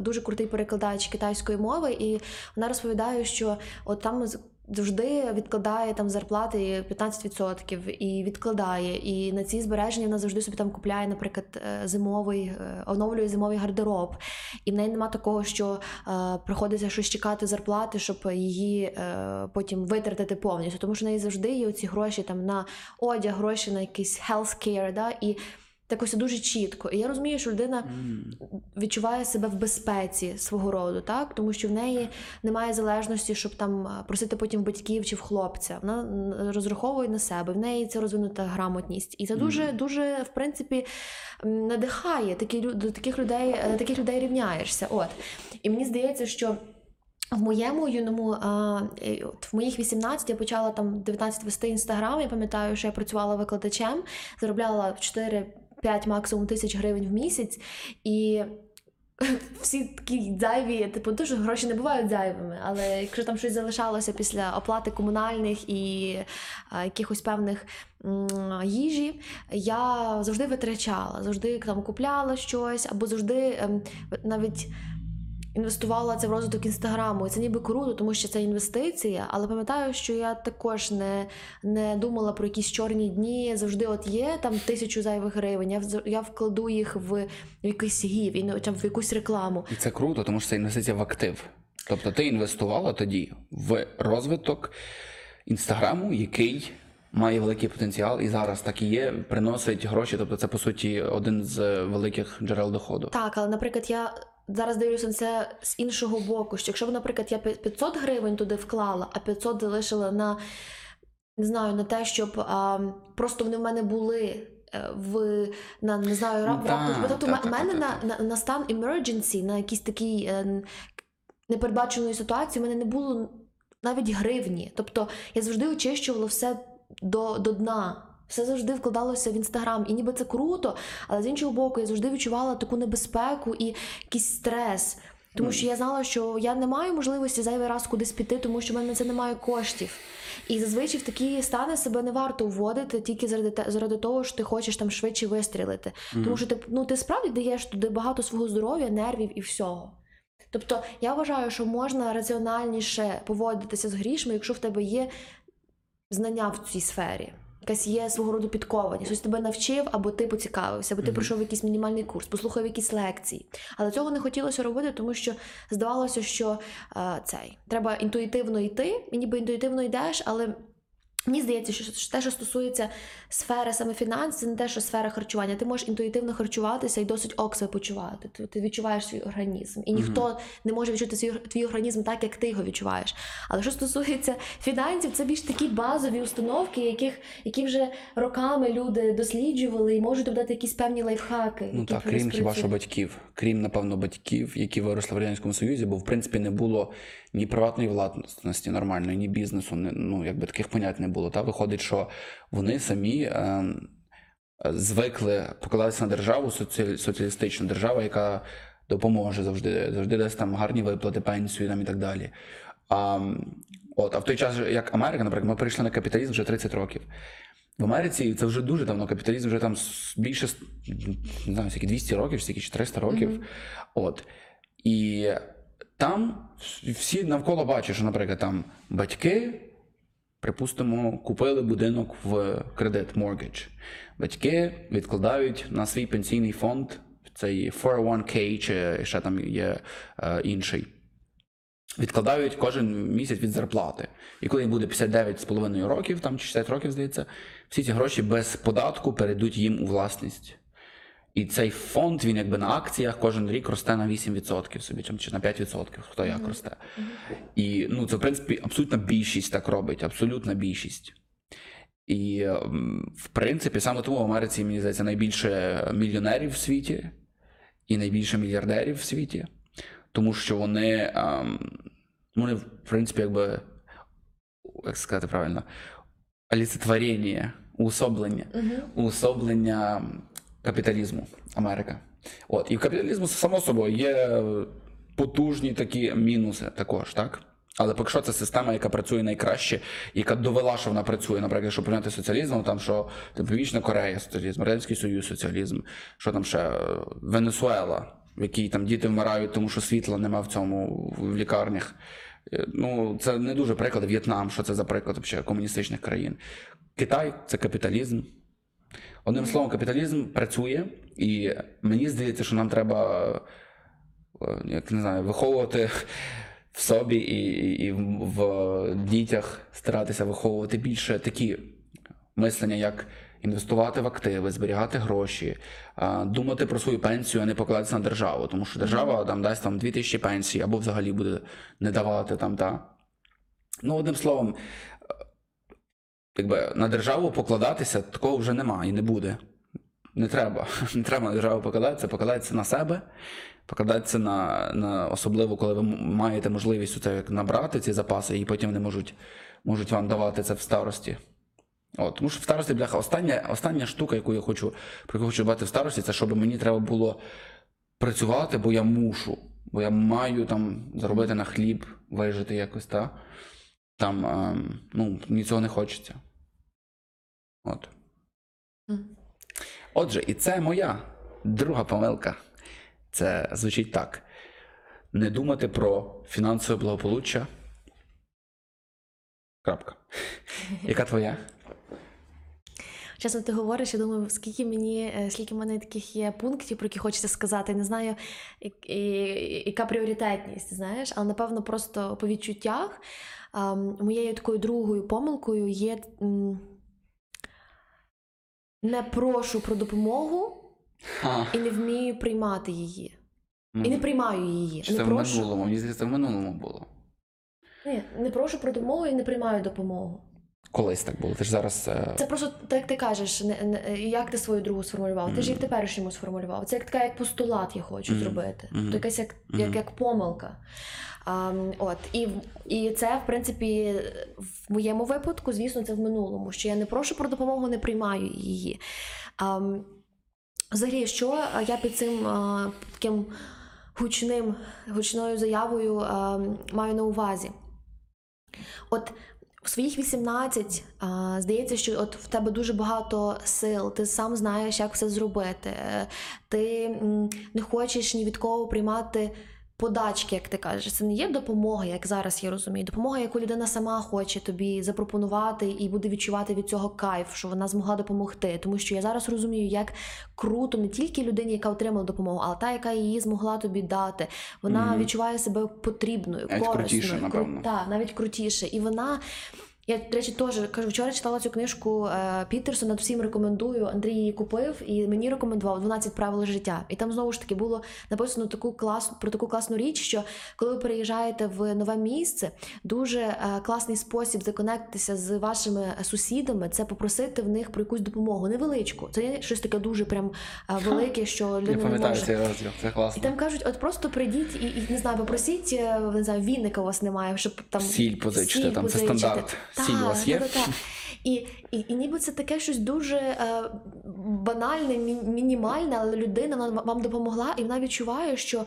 дуже крутий перекладач китайської мови, і вона розповідає, що от там завжди відкладає там зарплати п'ятнадцять відсотків і відкладає, і на ці збереження вона завжди собі там купляє, наприклад, зимовий, оновлює зимовий гардероб. І в неї нема такого, що е, приходиться щось чекати зарплати, щоб її е, потім витратити повністю, тому що в неї завжди є оці гроші там на одяг, гроші на якийсь healthcare, да, і так ось дуже чітко. І я розумію, що людина відчуває себе в безпеці свого роду, так? Тому що в неї немає залежності, щоб там просити потім батьків чи в хлопця. Вона розраховує на себе, в неї це розвинута грамотність. І це дуже, дуже, в принципі, надихає. Такі, до таких людей, на таких людей рівняєшся. От. І мені здається, що в моєму юному, а, в моїх вісімнадцять я почала там дев'ятнадцять вести Інстаграм. Я пам'ятаю, що я працювала викладачем, заробляла чотири п'ять максимум тисяч гривень в місяць, і всі такі зайві, типу, дуже гроші не бувають зайвими, але якщо там щось залишалося після оплати комунальних і а, якихось певних м, їжі, я завжди витрачала, завжди там купляла щось, або завжди ем, навіть інвестувала це в розвиток Інстаграму. І це ніби круто, тому що це інвестиція, але пам'ятаю, що я також не, не думала про якісь чорні дні. Завжди от є там тисячу зайвих гривень, я, я вкладу їх в, в якийсь гів, і, ну, там, в якусь рекламу. І це круто, тому що це інвестиція в актив. Тобто ти інвестувала тоді в розвиток Інстаграму, який має великий потенціал і зараз так і є, приносить гроші. Тобто це, по суті, один з великих джерел доходу. Так, але, наприклад, я зараз дивлюся на це з іншого боку, що якщо б, наприклад, я п'ятсот гривень туди вклала, а п'ятсот залишила на, не знаю, на те, щоб а, просто вони в мене були в, на, не знаю, рап, да, рап, тобто в да, мене да, на, да. На, на стан emergency, на якісь такій е, непередбаченої ситуації, в мене не було навіть гривні. Тобто я завжди очищувала все до, до дна. Все завжди вкладалося в Інстаграм, і ніби це круто, але з іншого боку я завжди відчувала таку небезпеку і якийсь стрес, тому що я знала, що я не маю можливості зайвий раз кудись піти, тому що в мене на це немає коштів. І зазвичай в такі стани себе не варто вводити тільки заради, заради того, що ти хочеш там швидше вистрілити. Mm-hmm. Тому що ти, ну, ти справді даєш туди багато свого здоров'я, нервів і всього. Тобто я вважаю, що можна раціональніше поводитися з грішми, якщо в тебе є знання в цій сфері. якась є свого роду підкованість. Хтось тебе навчив, або ти поцікавився, або ти mm-hmm. пройшов якийсь мінімальний курс, послухав якісь лекції. Але цього не хотілося робити, тому що здавалося, що е, цей, треба інтуїтивно йти, ніби інтуїтивно йдеш, але... Мені здається, що те, що стосується сфери саме фінансів, це не те, що сфера харчування. Ти можеш інтуїтивно харчуватися і досить ок себе почувати. Ти відчуваєш свій організм. І ніхто mm-hmm. не може відчути твій організм так, як ти його відчуваєш. Але що стосується фінансів, це більш такі базові установки, яких, які вже роками люди досліджували і можуть додати якісь певні лайфхаки. Ну так, крім хіба що батьків. Крім, напевно, батьків, які виросли в Радянському Союзі, бо, в принципі, не було ні приватної власності нормальної, ні бізнесу, ні, ну, якби таких понять не було. Та? Виходить, що вони самі е, звикли покладатися на державу, соці, соціалістичну державу, яка допоможе завжди, завжди дасть там гарні виплати, пенсію там, і так далі. А, от, а в той час, як Америка, наприклад, ми прийшли на капіталізм вже тридцять років. В Америці це вже дуже давно, капіталізм вже там більше, не знаю, скільки, двісті років, скільки, триста років. Mm-hmm. От. І там всі навколо бачать, що, наприклад, там батьки, припустимо, купили будинок в кредит, mortgage. Батьки відкладають на свій пенсійний фонд, цей фор о ван кей, чи ще там є е, інший. Відкладають кожен місяць від зарплати. І коли їм буде п'ятдесят дев'ять з половиною років, там чи шістдесят років, здається, всі ці гроші без податку перейдуть їм у власність. І цей фонд, він якби на акціях кожен рік росте на вісім відсотків собі, чи на п'ять відсотків, хто як росте. І ну, це, в принципі, абсолютна більшість так робить, абсолютна більшість. І, в принципі, саме тому в Америці, мені здається, найбільше мільйонерів в світі і найбільше мільярдерів в світі. Тому що вони, вони, в принципі, якби, як сказати правильно, олицетворення, уособлення, uh-huh. уособлення капіталізму Америка. От. І в капіталізму, само собою, є потужні такі мінуси також, так? Але поки що це система, яка працює найкраще, яка довела, що вона працює, наприклад, якщо прийняти соціалізм, там що Північна Корея соціалізм, Радянський Союз соціалізм, що там ще, Венесуела, в якій там діти вмирають, тому що світла нема в цьому, в лікарнях. Ну, це не дуже приклад. В'єтнам, що це за приклад взагалі комуністичних країн. Китай – це капіталізм. Одним словом, капіталізм працює, і мені здається, що нам треба, як не знаю, виховувати в собі і, і в дітях, старатися виховувати більше такі мислення, як інвестувати в активи, зберігати гроші, думати про свою пенсію, а не покладатися на державу. Тому що держава там дасть там дві тисячі пенсій, або взагалі буде не давати там, та. Ну, одним словом, якби на державу покладатися такого вже немає і не буде. Не треба. Не треба на державу покладатися, покладатися на себе, покладатися на, на особливо, коли ви маєте можливість це, як набрати ці запаси, і потім не можуть, можуть вам давати це в старості. От, тому що в старості, бляха, остання, остання штука, яку я хочу, про яку хочу дбати в старості, це щоб мені треба було працювати, бо я мушу, бо я маю там заробити на хліб, вижити якось, та? Там, ем, ну, мені цього не хочеться. От. Отже, і це моя друга помилка. Це звучить так. Не думати про фінансове благополуччя. Крапка. Яка твоя? Чесно, ти говориш, я думаю, скільки мені, скільки в мене таких є пунктів, про які хочеться сказати. Не знаю, яка пріоритетність, знаєш, але, напевно, просто по відчуттях моєю такою другою помилкою є не прошу про допомогу і не вмію приймати її. І не приймаю її. Чи не це прошу. В минулому? Мені здається, в минулому було. Ні, не прошу про допомогу і не приймаю допомогу. Колись так було, ти ж зараз... Е... Це просто, так ти кажеш, не, не, як ти свою другу сформулював, mm-hmm. ти ж її в теперішньому сформулював. Це як така, як постулат я хочу mm-hmm. зробити, mm-hmm. то якась як, mm-hmm. як, як помилка. А, от. І, і це, в принципі, в моєму випадку, звісно, це в минулому, що я не прошу про допомогу, не приймаю її. А, взагалі, що я під цим а, таким гучним, гучною заявою а, маю на увазі? От в своїх вісімнадцять здається, що от в тебе дуже багато сил, ти сам знаєш, як все зробити, ти не хочеш ні від кого приймати подачки, як ти кажеш, це не є допомога, як зараз я розумію. Допомога, яку людина сама хоче тобі запропонувати і буде відчувати від цього кайф, що вона змогла допомогти. Тому що я зараз розумію, як круто не тільки людині, яка отримала допомогу, але та, яка її змогла тобі дати. Вона mm-hmm. відчуває себе потрібною, навіть корисною. Крутіше, напевно. Так, навіть крутіше. І вона... Я, до речі, теж кажу, вчора читала цю книжку е, Петерсона, всім рекомендую, Андрій її купив і мені рекомендував дванадцять правил життя. І там знову ж таки було написано таку клас, про таку класну річ, що коли ви переїжджаєте в нове місце, дуже е, класний спосіб законектитися з вашими сусідами – це попросити в них про якусь допомогу, невеличку. Це щось таке дуже прям е, велике, що людина не може. Я пам'ятаю цей розділ, це класно. І там кажуть, от просто прийдіть і, і не знаю, попросіть, не знаю, вінника у вас немає, щоб там… Сіль позичити, сіль там позичити. Це стандарт. Сіль у вас є? Так, так, так. І, і, і ніби це таке щось дуже е, банальне, мі- мінімальне, але людина вона вам допомогла, і вона відчуває, що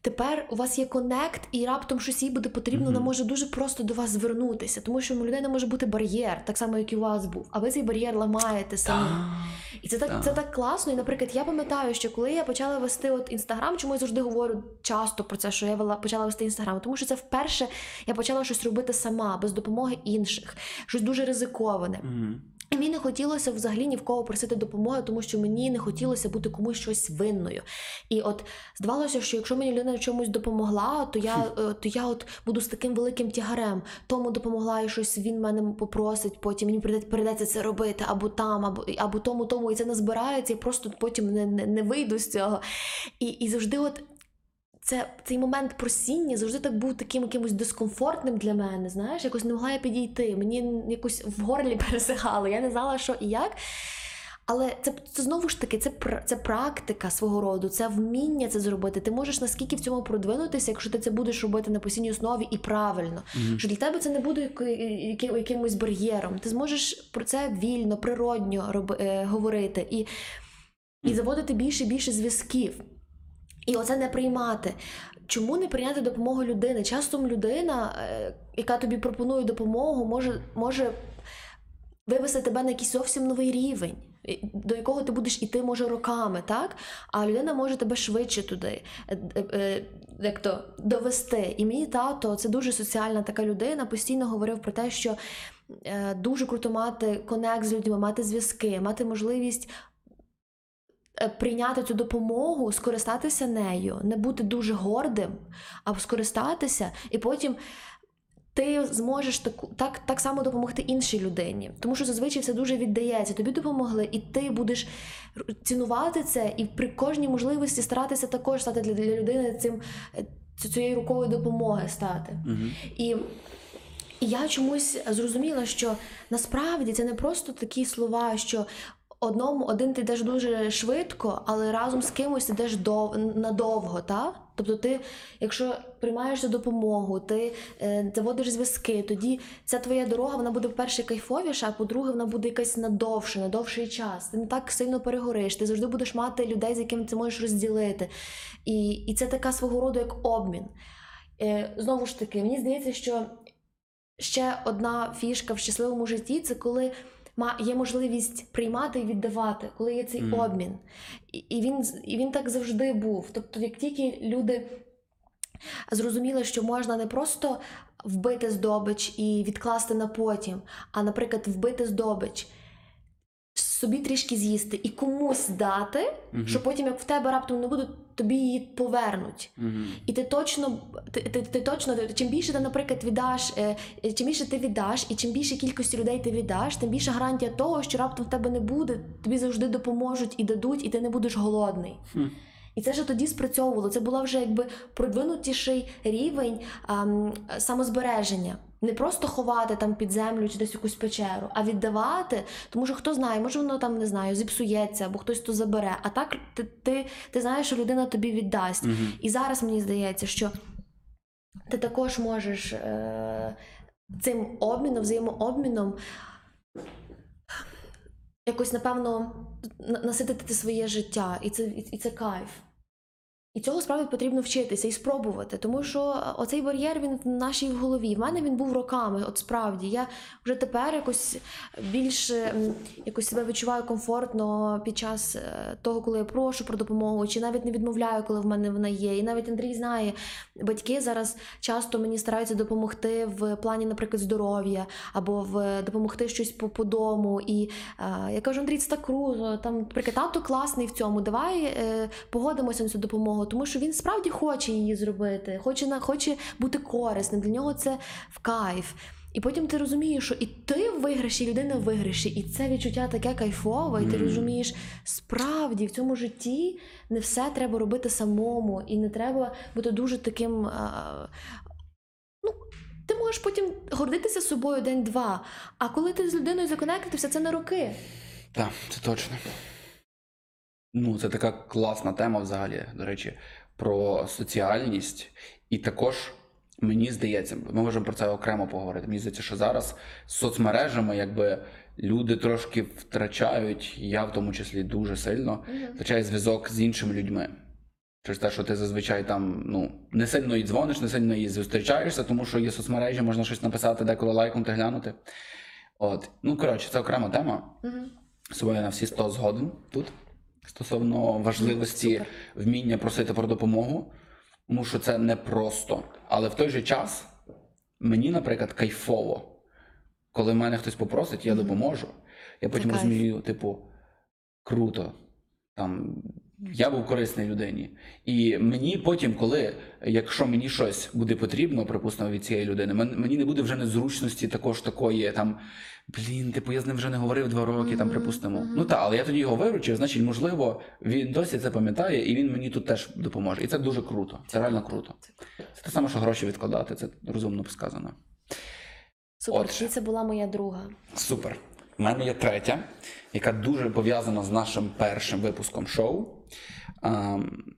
тепер у вас є конект, і раптом щось їй буде потрібно, mm-hmm. вона може дуже просто до вас звернутися, тому що у людини може бути бар'єр, так само, як і у вас був, а ви цей бар'єр ламаєте самі. Mm-hmm. І це так, mm-hmm. це так класно, і, наприклад, я пам'ятаю, що коли я почала вести от Інстаграм, чому я завжди говорю часто про це, що я вела, почала вести Інстаграм, тому що це вперше я почала щось робити сама, без допомоги інших, щось дуже ризиковане. Mm-hmm. І мені не хотілося взагалі ні в кого просити допомоги, тому що мені не хотілося бути комусь щось винною. І от здавалося, що якщо мені людина в чомусь допомогла, то я, то я от буду з таким великим тягарем. Тому допомогла і щось, він мене попросить, потім мені прийдеться це робити, або там, або, або тому, тому. І це назбирається, і просто потім не, не, не вийду з цього. І, і завжди от... Це, цей момент просіння завжди так був таким якимось дискомфортним для мене, знаєш, якось не могла я підійти, мені якось в горлі пересихало, я не знала, що і як. Але це, це знову ж таки, це, це практика свого роду, це вміння це зробити. Ти можеш наскільки в цьому продвинутися, якщо ти це будеш робити на постійній основі і правильно. Mm-hmm. Що для тебе це не буде яким, якимось бар'єром. Ти зможеш про це вільно, природньо роб, е, говорити і, і заводити більше і більше зв'язків. І оце не приймати. Чому не прийняти допомогу людини? Часом людина, яка тобі пропонує допомогу, може, може вивести тебе на якийсь зовсім новий рівень, до якого ти будеш іти, може, роками, так? А людина може тебе швидше туди, як то, довести. І мій тато, це дуже соціальна така людина, постійно говорив про те, що дуже круто мати конект з людьми, мати зв'язки, мати можливість прийняти цю допомогу, скористатися нею, не бути дуже гордим, а скористатися, і потім ти зможеш так, так, так само допомогти іншій людині. Тому що зазвичай все дуже віддається. Тобі допомогли, і ти будеш цінувати це, і при кожній можливості старатися також стати для, для людини цим, цією рукою допомоги стати. Угу. І я чомусь зрозуміла, що насправді це не просто такі слова, що Одному, один ти йдеш дуже швидко, але разом з кимось ти йдеш дов... надовго, так? Тобто ти, якщо приймаєш цю допомогу, ти е, заводиш зв'язки, тоді ця твоя дорога, вона буде, по-перше, кайфовіша, а по-друге, вона буде якась надовше, надовший час. Ти не так сильно перегориш, ти завжди будеш мати людей, з якими ти можеш розділити. І, і це така свого роду як обмін. Е, знову ж таки, мені здається, що ще одна фішка в щасливому житті – це коли є можливість приймати і віддавати, коли є цей mm. обмін. І, і, він, і він так завжди був. Тобто, як тільки люди зрозуміли, що можна не просто вбити здобич і відкласти на потім, а, наприклад, вбити здобич, собі трішки з'їсти і комусь дати, mm-hmm. що потім, як в тебе раптом не буде, тобі її повернуть. Mm-hmm. І ти точно, ти, ти, ти точно, чим більше ти, наприклад, віддаш, чим більше ти віддаш, і чим більше кількості людей ти віддаш, тим більша гарантія того, що раптом в тебе не буде, тобі завжди допоможуть і дадуть, і ти не будеш голодний. Mm. І це ж тоді спрацьовувало. Це була вже якби продвинутіший рівень ем, самозбереження. Не просто ховати там під землю чи десь якусь печеру, а віддавати, тому що хто знає, може воно там, не знаю, зіпсується, або хтось то забере. А так ти, ти, ти знаєш, що людина тобі віддасть. Угу. І зараз мені здається, що ти також можеш е- цим обміном, взаємообміном якось, напевно, наситити своє життя. І це, і це кайф. І цього справді потрібно вчитися і спробувати, тому що оцей бар'єр, він в нашій голові. В мене він був роками, от справді. Я вже тепер якось більш якось себе відчуваю комфортно під час того, коли я прошу про допомогу, чи навіть не відмовляю, коли в мене вона є. І навіть Андрій знає, батьки зараз часто мені стараються допомогти в плані, наприклад, здоров'я, або в допомогти щось по, по дому. І е, я кажу: Андрій, це так круто, там, наприклад, тато класний в цьому, давай е, погодимося на цю допомогу. Тому що він справді хоче її зробити, хоче, хоче бути корисним, для нього це в кайф. І потім ти розумієш, що і ти в виграші, і людина в виграші, і це відчуття таке кайфове, і ти розумієш, справді в цьому житті не все треба робити самому, і не треба бути дуже таким... А, ну, ти можеш потім гордитися собою день-два, а коли ти з людиною законектився, це на роки. Так, це точно. Ну, це така класна тема взагалі, до речі, про соціальність. І також, мені здається, ми можемо про це окремо поговорити. Мені здається, що зараз з соцмережами якби люди трошки втрачають, я в тому числі дуже сильно, втрачаю зв'язок з іншими людьми. Через те, що ти зазвичай там, ну, не сильно їй дзвониш, не сильно їй зустрічаєшся, тому що є соцмережі, можна щось написати, деколи лайкнути, глянути. От. Ну, коротше, це окрема тема. Собою я на всі сто згоден тут. Стосовно важливості Супер. Вміння просити про допомогу, тому що це непросто. Але в той же час мені, наприклад, кайфово. Коли мене хтось попросить, я допоможу. Я потім розумію, типу, круто. Там, я був корисний людині. І мені потім, коли, якщо мені щось буде потрібно, припустимо, від цієї людини, мені не буде вже незручності також такої, там, блін, типу, я з ним вже не говорив два роки, mm-hmm. там, припустимо. Mm-hmm. Ну так, але я тоді його виручив, значить, можливо, він досі це пам'ятає, і він мені тут теж допоможе. І це дуже круто, це реально круто. Це те саме, що гроші відкладати, це розумно сказано. Супер, і це була моя друга. Супер. У мене є третя, яка дуже пов'язана з нашим першим випуском шоу,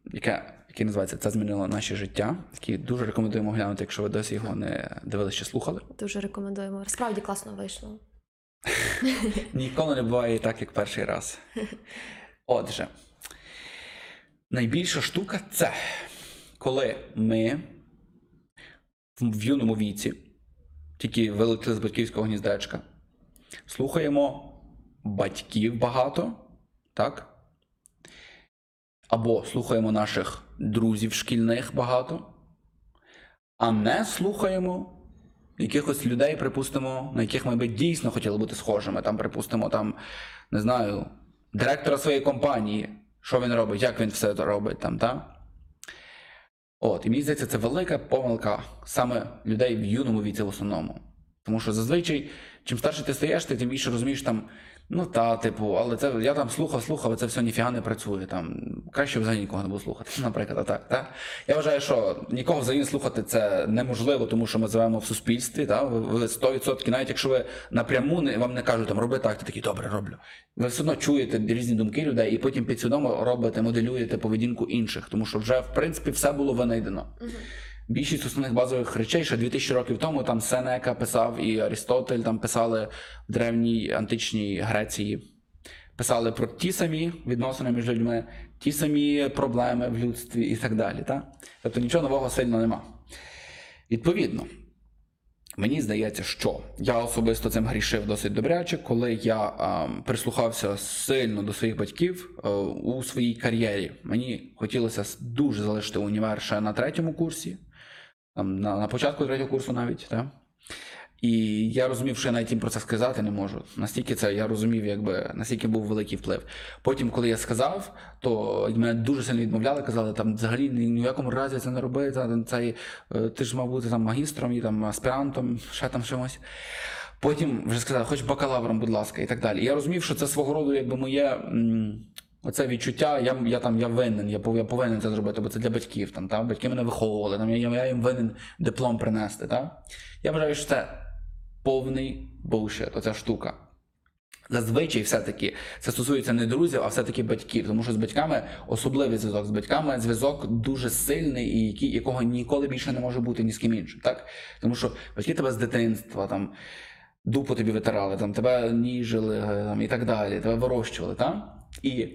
яке, яке називається «Це змінило наше життя», який дуже рекомендуємо глянути, якщо ви досі його не дивилися чи слухали. Дуже рекомендуємо. Справді класно вийшло. Ніколи не буває так, як перший раз. Отже, найбільша штука – це коли ми в юному віці, тільки вилетіли з батьківського гніздечка, слухаємо батьків багато, так? Або слухаємо наших друзів шкільних багато, а не слухаємо якихось людей, припустимо, на яких ми би дійсно хотіли бути схожими. Там, припустимо, там, не знаю, директора своєї компанії, що він робить, як він все це робить там, так? От, і мені здається, це велика помилка саме людей в юному віці в основному. Тому що зазвичай, чим старше ти стаєш, ти тим більше розумієш там, ну та, типу, але це я там слухав, слухав, а це все ніфіга не працює. Там краще взагалі нікого не буду слухати. Наприклад, а так, так. Я вважаю, що нікого взагалі слухати це неможливо, тому що ми живемо в суспільстві, та ви сто відсотків, навіть якщо ви напряму не вам не кажуть, там роби так, ти такий добре роблю. Ви все одно чуєте різні думки людей і потім підсвідомо робите, моделюєте поведінку інших, тому що вже в принципі все було винайдено. Угу. Більшість основних базових речей ще дві тисячі років тому там Сенека писав і Арістотель там писали в древній античній Греції. Писали про ті самі відносини між людьми, ті самі проблеми в людстві і так далі. Та? Тобто нічого нового сильно нема. Відповідно, мені здається, що я особисто цим грішив досить добряче, коли я ем, прислухався сильно до своїх батьків е, у своїй кар'єрі. Мені хотілося дуже залишити універ ще на третьому курсі. На, на початку третього курсу навіть, так? І я розумів, що я навіть їм про це сказати не можу. Настільки це я розумів, якби, настільки був великий вплив. Потім, коли я сказав, то мене дуже сильно відмовляли, казали, там взагалі ні в якому разі це не роби, та, цей, ти ж мав бути там магістром і там аспірантом, ще там чимось. Потім вже сказали, хоч бакалавром, будь ласка, і так далі. І я розумів, що це свого роду, якби моє... Оце відчуття, я, я там я винен, я, я повинен це зробити, бо це для батьків, там, та? Батьки мене виховували, там, я, я їм винен диплом принести. Та? Я вважаю, що це повний bullshit, оця штука. Зазвичай все-таки це стосується не друзів, а все-таки батьків, тому що з батьками особливий зв'язок, з батьками зв'язок дуже сильний, і який, якого ніколи більше не може бути ні з ким іншим. Так? Тому що батьки тебе з дитинства, там, дупу тобі витирали, там, тебе ніжили там, і так далі, тебе вирощували. Та? І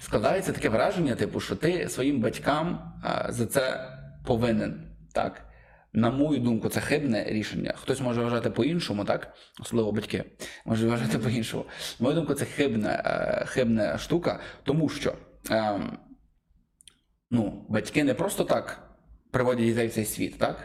складається таке враження, типу, що ти своїм батькам за це повинен, так? На мою думку, це хибне рішення. Хтось може вважати по-іншому, так? Особливо батьки можуть вважати по-іншому. На мою думку, це хибна, хибна штука, тому що ем, ну, батьки не просто так приводять дітей в цей світ, так?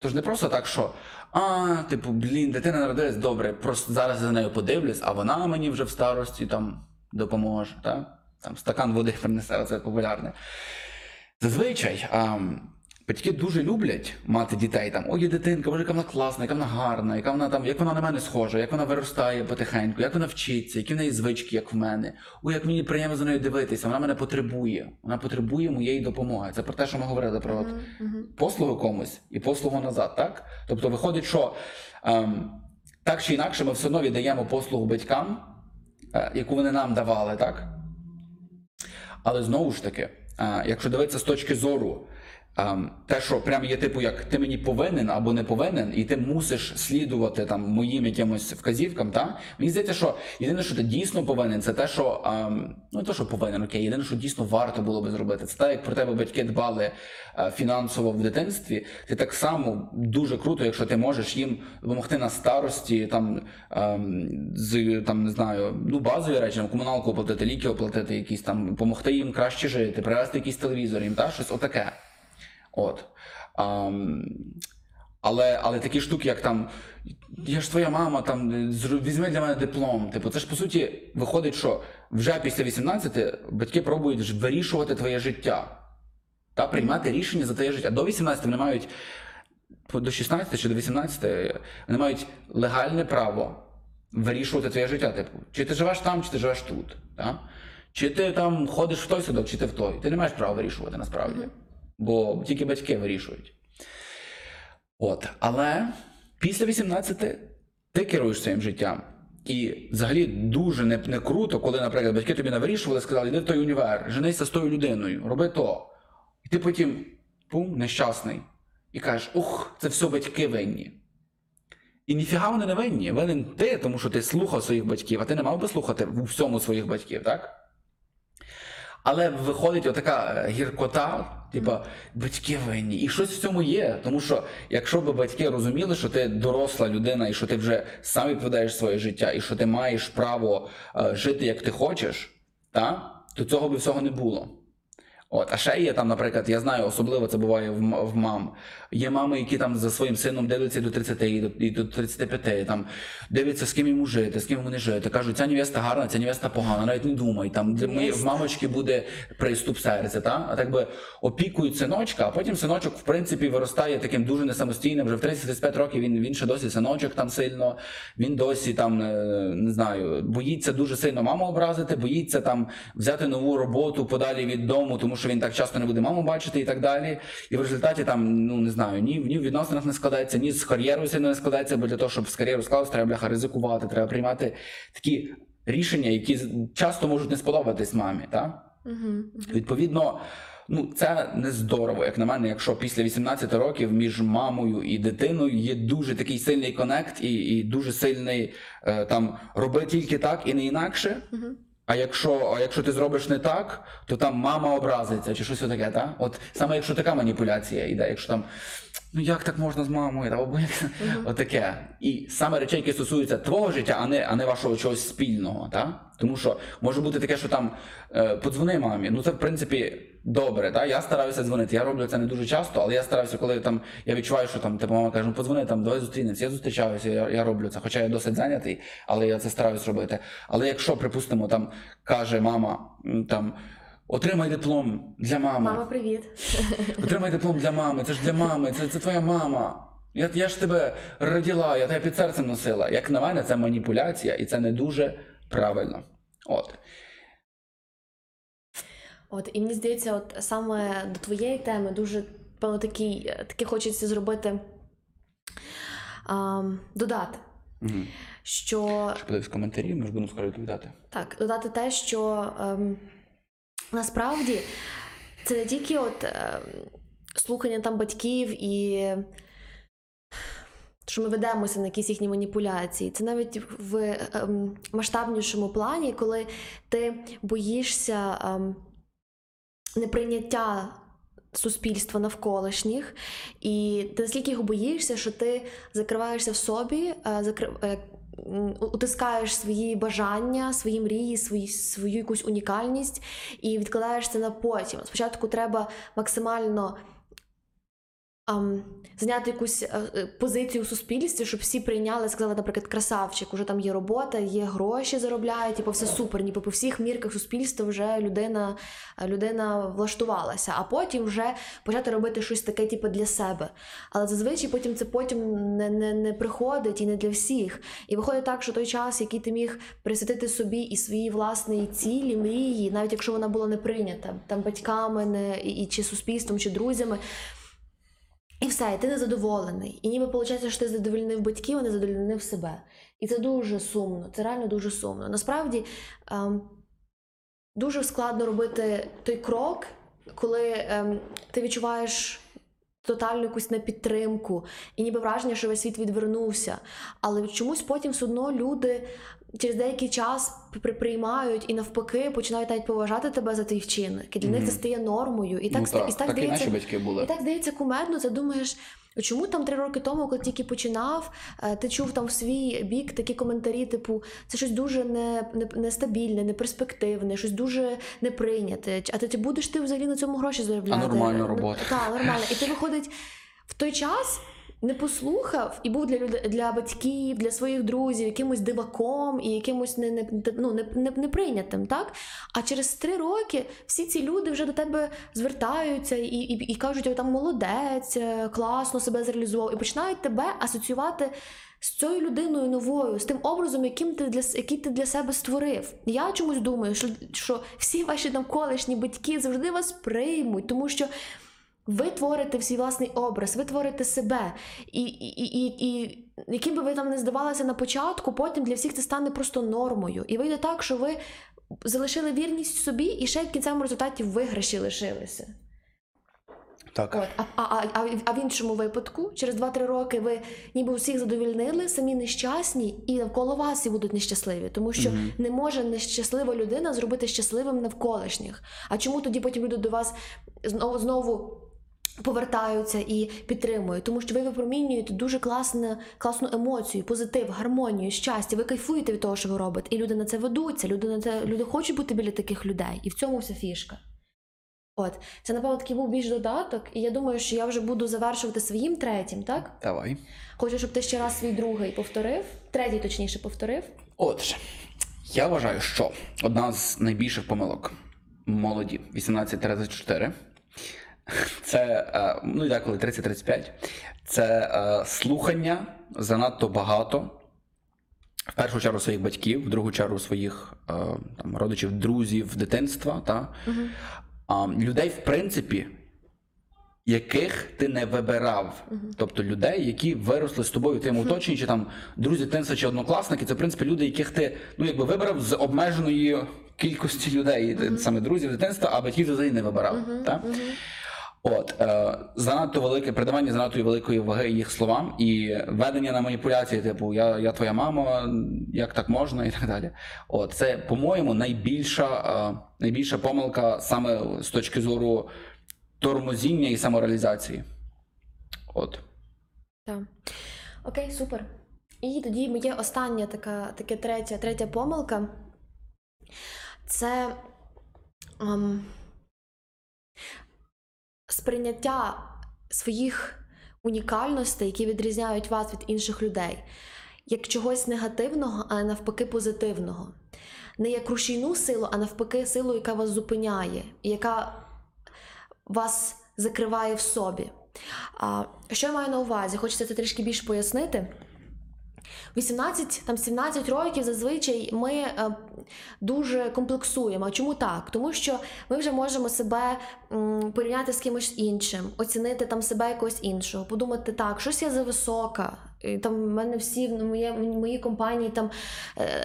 Тож не просто так, що а, типу, блін, дитина народилась, добре, просто зараз за нею подивлюсь, а вона мені вже в старості там допоможе, так? Там стакан води принесе, це популярне. Зазвичай ем, батьки дуже люблять мати дітей, там, ой, дитинка, боже, яка вона класна, яка вона гарна, яка вона там, як вона на мене схожа, як вона виростає потихеньку, як вона вчиться, які в неї звички, як в мене. Ой, як мені приємно за нею дивитися, вона мене потребує, вона потребує моєї допомоги. Це про те, що ми говорили про uh-huh, uh-huh. послугу комусь і послугу назад, так? Тобто виходить, що ем, так чи інакше ми все одно віддаємо послугу батькам, е, яку вони нам давали, так? Але знову ж таки, е, якщо дивитися з точки зору, Um, те, що прям є типу, як ти мені повинен або не повинен, і ти мусиш слідувати там моїм якимось вказівкам, та? Мені здається, що єдине, що ти дійсно повинен, це те, що, um, ну те, що повинен, окей, єдине, що дійсно варто було би зробити, це те, як про тебе батьки дбали uh, фінансово в дитинстві, ти так само дуже круто, якщо ти можеш їм допомогти на старості, там, um, з, там, не знаю, ну базові речі, там, комуналку оплатити, ліки оплатити якісь, там, допомогти їм краще жити, привезти якийсь телевізор їм, та? Щось отаке. От. Um, але, але такі штуки, як там, я ж твоя мама, там, візьми для мене диплом, типу, це ж по суті виходить, що вже після вісімнадцяти батьки пробують вирішувати твоє життя, та приймати рішення за твоє життя. До вісімнадцяти вони мають, до шістнадцяти чи до вісімнадцяти, вони мають легальне право вирішувати твоє життя, типу, чи ти живеш там, чи ти живеш тут, та? Чи ти там ходиш в той садок, чи ти в той, ти не маєш права вирішувати насправді. Бо тільки батьки вирішують. От. Але після вісімнадцяти ти керуєш своїм життям. І взагалі дуже не, не круто, коли, наприклад, батьки тобі навирішували, сказали, йди в той універ, женися з тою людиною, роби то. І ти потім, пум, нещасний. І кажеш, ух, це все батьки винні. І ніфіга вони не винні. Винен ти, тому що ти слухав своїх батьків, а ти не мав би слухати в всьому своїх батьків, так? Але виходить отака гіркота, типа, батьки винні. І щось в цьому є. Тому що, якщо б батьки розуміли, що ти доросла людина, і що ти вже сам відповідаєш своє життя, і що ти маєш право е, жити, як ти хочеш, та, то цього б всього не було. От. А ще є там, наприклад, я знаю, особливо це буває в, в мам. Є мами, які там за своїм сином дивляться до тридцяти і до, і до тридцяти п'яти, там, дивляться, з ким йому жити, з ким йому не жити. Кажуть, ця невеста гарна, ця невеста погана, навіть не думай, там, в мамочки буде приступ серця, та? А так би опікують синочка, а потім синочок, в принципі, виростає таким дуже несамостійним, вже в тридцять-тридцять п'ять років він, він ще досі синочок там сильно, він досі там, не знаю, боїться дуже сильно маму образити, боїться там взяти нову роботу подалі від дому, тому що він так часто не буде маму бачити і так далі. І в результаті там, ну не знаю, ні, ні в відносинах не складається, ні з кар'єрою сильно не складається, бо для того, щоб з кар'єрою склалося, треба, бляха, ризикувати, треба приймати такі рішення, які часто можуть не сподобатись мамі, та? Угу, угу. Відповідно, ну це не здорово, як на мене, якщо після вісімнадцяти років між мамою і дитиною є дуже такий сильний конект і, і дуже сильний е, там, роби тільки так і не інакше. Угу. А якщо, а якщо ти зробиш не так, то там мама образиться чи щось таке, так? От саме якщо така маніпуляція йде, якщо там, ну як так можна з мамою, або uh-huh. отаке. І саме речей, які стосуються твого життя, а не, а не вашого чогось спільного, так? Тому що може бути таке, що там подзвони мамі, ну це в принципі добре, так? Я стараюся дзвонити, я роблю це не дуже часто, але я стараюся, коли там я відчуваю, що там типу, мама каже, ну подзвони, там, давай зустрінемося, я зустрічаюся, я, я роблю це, хоча я досить зайнятий, але я це стараюсь робити. Але якщо, припустимо, там каже мама, там, отримай диплом для мами. Мама, привіт. Отримай диплом для мами, це ж для мами, це, це твоя мама. Я, я ж тебе родила, я тебе під серцем носила. Як на мене, це маніпуляція і це не дуже правильно. От. От, і мені здається, от саме до твоєї теми дуже певно такий, таки хочеться зробити, а, додати. Угу. Що... Що подивись коментарі, ми ж будемо скоро відповідати. Так, додати те, що... Ем... Насправді, це не тільки от е, слухання там батьків і що ми ведемося на якісь їхні маніпуляції. Це навіть в ем, масштабнішому плані, коли ти боїшся ем, неприйняття суспільства навколишніх, і ти настільки його боїшся, що ти закриваєшся в собі, е, закри... е, утискаєш свої бажання, свої мрії, свої, свою якусь унікальність і відкладаєш це на потім. Спочатку треба максимально Um, зняти якусь uh, позицію в суспільстві, щоб всі прийняли, сказали, наприклад, красавчик, уже там є робота, є гроші, заробляють, типу, все супер, ніби по всіх мірках суспільства вже людина, людина влаштувалася, а потім вже почати робити щось таке, типу, для себе. Але зазвичай потім це потім не, не, не приходить і не для всіх. І виходить так, що той час, який ти міг присвятити собі і своїй власній цілі, мрії, навіть якщо вона була не прийнята, там батьками не, і, і, чи суспільством, чи друзями, і все, і ти незадоволений. І ніби виходить, що ти задовольнив батьків, а не задовольнив себе. І це дуже сумно, це реально дуже сумно. Насправді, ем, дуже складно робити той крок, коли ем, ти відчуваєш тотальну якусь непідтримку, і ніби враження, що весь світ відвернувся. Але чомусь потім все одно люди через деякий час приймають і навпаки починають навіть поважати тебе за твій вчинок. І для mm-hmm. них це стає нормою. І так, ну, так, і так, так здається, і наші батьки були. І так здається кумедно, ти думаєш, чому там три роки тому, коли тільки починав, ти чув там в свій бік такі коментарі, типу, це щось дуже не, не, нестабільне, неперспективне, щось дуже неприйняте. А ти, ти будеш ти взагалі на цьому гроші заробляти? А нормальна робота. Так, нормально. І ти виходить в той час, не послухав і був для люд... для батьків, для своїх друзів якимось диваком і якимось не, не, ну, не, не, неприйнятим, так? А через три роки всі ці люди вже до тебе звертаються і, і, і кажуть, о, там молодець, класно себе зреалізував, і починають тебе асоціювати з цією людиною новою, з тим образом, яким ти для, який ти для себе створив. Я чомусь думаю, що, що всі ваші навколишні батьки завжди вас приймуть, тому що ви творите свій власний образ, ви творите себе. І, і, і, і яким би ви там не здавалися на початку, потім для всіх це стане просто нормою. І вийде так, що ви залишили вірність собі і ще в кінцевому результаті виграші лишилися. Так. От. А, а, а, а в іншому випадку, через два-три роки ви ніби усіх задовільнили, самі нещасні, і навколо вас і будуть нещасливі. Тому що mm-hmm. не може нещаслива людина зробити щасливим навколишніх. А чому тоді потім люди до вас знову, знову повертаються і підтримують, тому що ви випромінюєте дуже класну, класну емоцію, позитив, гармонію, щастя, ви кайфуєте від того, що ви робите, і люди на це ведуться, люди на це, люди хочуть бути біля таких людей, і в цьому вся фішка. От, це, напевно, такий був більш додаток, і я думаю, що я вже буду завершувати своїм третім, так? Давай. Хочу, щоб ти ще раз свій другий повторив, третій точніше повторив. Отже, я вважаю, що одна з найбільших помилок молоді вісімнадцять тридцять чотири це, ну і так, коли тридцять тридцять п'ять, це е, слухання занадто багато, в першу чергу своїх батьків, в другу чергу своїх е, там, родичів, друзів, дитинства, та? Угу. Е, людей, в принципі, яких ти не вибирав, угу. тобто людей, які виросли з тобою в твоєму угу. оточенні, чи там друзі, дитинства, чи однокласники, це, в принципі, люди, яких ти, ну, якби вибирав з обмеженої кількості людей, угу. саме друзів, дитинства, а батьків взагалі не вибирав, угу. так? Угу. От, е, занадто велике придавання занадто великої ваги їх словам і ведення на маніпуляції, типу я, я твоя мама, як так можна і так далі. От, це, по-моєму, найбільша, е, найбільша помилка саме з точки зору тормозіння і самореалізації. От. Так. Окей, супер. І тоді моє остання така, така третя, третя помилка. Це... Ам... сприйняття своїх унікальностей, які відрізняють вас від інших людей, як чогось негативного, а навпаки позитивного. Не як рушійну силу, а навпаки силу, яка вас зупиняє, яка вас закриває в собі. А, що я маю на увазі? Хочеться це трішки більше пояснити. вісімнадцять, там сімнадцять років зазвичай ми е, дуже комплексуємо. А чому так? Тому що ми вже можемо себе м, порівняти з кимось іншим, оцінити там себе якогось іншого, подумати, так, щось я зависока, І там в мене всі, ну, моє, мої компанії, там,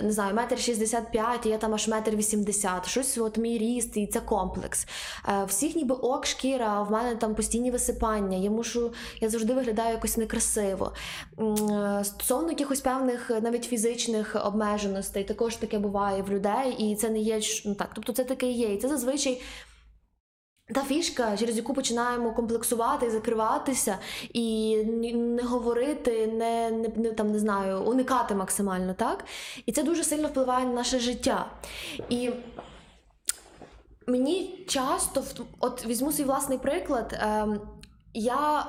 не знаю, метр шістдесят п'ять, я там аж метр вісімдесят, щось от мій ріст, і це комплекс. Всіх ніби ок шкіра, а в мене там постійні висипання, я мушу, я завжди виглядаю якось некрасиво. Стосовно якихось певних навіть фізичних обмеженостей, також таке буває в людей, і це не є, ну так, тобто це таке є, і це зазвичай та фішка, через яку починаємо комплексувати, закриватися і не говорити, не, не, там, не знаю, уникати максимально, так? І це дуже сильно впливає на наше життя. І мені часто, от візьму свій власний приклад, я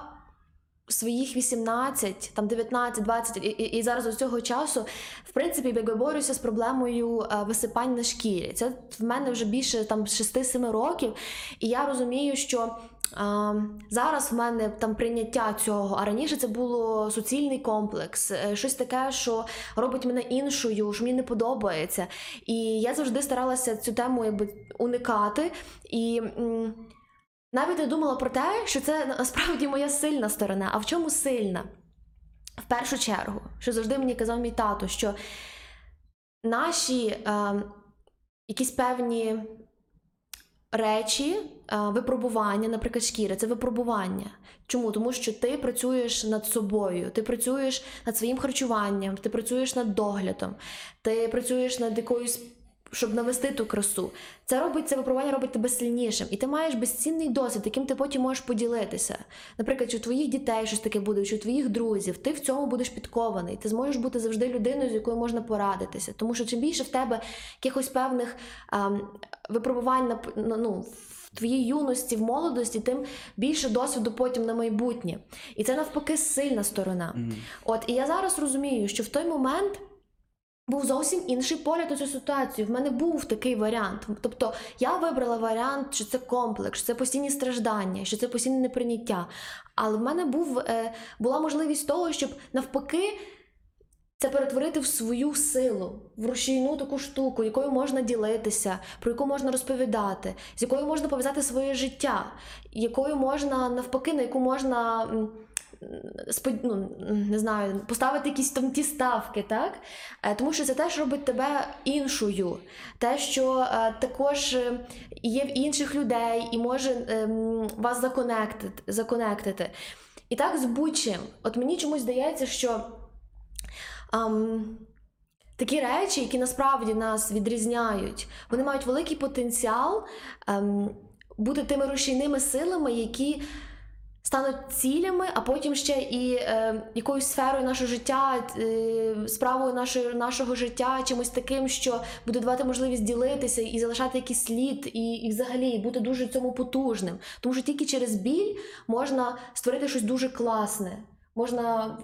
своїх вісімнадцять, там дев'ятнадцять, двадцять і, і зараз до цього часу, в принципі, я борюся з проблемою висипань на шкірі. Це в мене вже більше там шість-сім років, і я розумію, що а, зараз в мене там прийняття цього, а раніше це було суцільний комплекс, щось таке, що робить мене іншою, що мені не подобається. І я завжди старалася цю тему якби уникати і м- навіть я думала про те, що це насправді моя сильна сторона. А в чому сильна? В першу чергу, що завжди мені казав мій тато, що наші е, якісь певні речі, е, випробування, наприклад, шкіри, це випробування. Чому? Тому що ти працюєш над собою, ти працюєш над своїм харчуванням, ти працюєш над доглядом, ти працюєш над якоюсь, щоб навести ту красу. Це робить, це випробування робить тебе сильнішим. І ти маєш безцінний досвід, яким ти потім можеш поділитися. Наприклад, чи у твоїх дітей щось таке буде, чи у твоїх друзів. Ти в цьому будеш підкований. Ти зможеш бути завжди людиною, з якою можна порадитися. Тому що чим більше в тебе якихось певних ем, випробувань на, ну, в твоїй юності, в молодості, тим більше досвіду потім на майбутнє. І це навпаки сильна сторона. Mm. От, і я зараз розумію, що в той момент був зовсім інший погляд на цю ситуацію. В мене був такий варіант. Тобто я вибрала варіант, що це комплекс, що це постійні страждання, що це постійне неприйняття. Але в мене був, була можливість того, щоб навпаки це перетворити в свою силу, в рушійну таку штуку, якою можна ділитися, про яку можна розповідати, з якою можна пов'язати своє життя, якою можна, навпаки, на яку можна, ну, не знаю, поставити якісь там ті ставки, так? Тому що це теж робить тебе іншою. Те, що також є в інших людей і може вас законектити. І так з будь-чим. От мені чомусь здається, що ам, такі речі, які насправді нас відрізняють, вони мають великий потенціал ам, бути тими рушійними силами, які стануть цілями, а потім ще і е, якоюсь сферою нашого життя, е, справою нашої, нашого життя, чимось таким, що буде давати можливість ділитися і залишати якийсь слід, і, і взагалі бути дуже цьому потужним. Тому що тільки через біль можна створити щось дуже класне, можна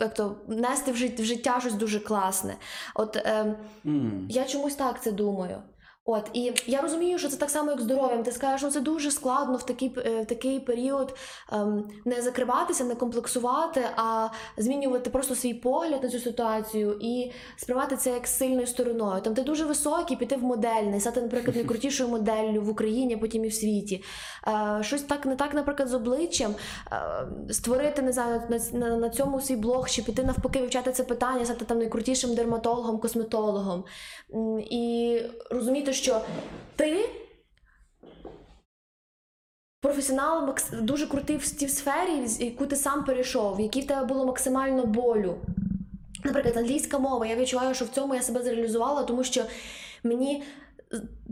як то, нести в життя щось дуже класне. От е, mm. я чомусь так це думаю. От, і я розумію, що це так само, як з здоров'ям. Ти скажеш, ну це дуже складно в такий, в такий період ем, не закриватися, не комплексувати, а змінювати просто свій погляд на цю ситуацію і сприймати це як сильною стороною. Там ти дуже високий, піти в модельний, стати, наприклад, найкрутішою моделлю в Україні, а потім і в світі. Е, щось так, не так, наприклад, з обличчям, е, створити, не знаю, на, на, на цьому свій блог, чи піти навпаки вивчати це питання, стати там найкрутішим дерматологом, косметологом. І розуміти, що ти професіонал дуже крутий в тій сфері, яку ти сам перейшов, в якій в тебе було максимально болю. Наприклад, англійська мова. Я відчуваю, що в цьому я себе зреалізувала, тому що мені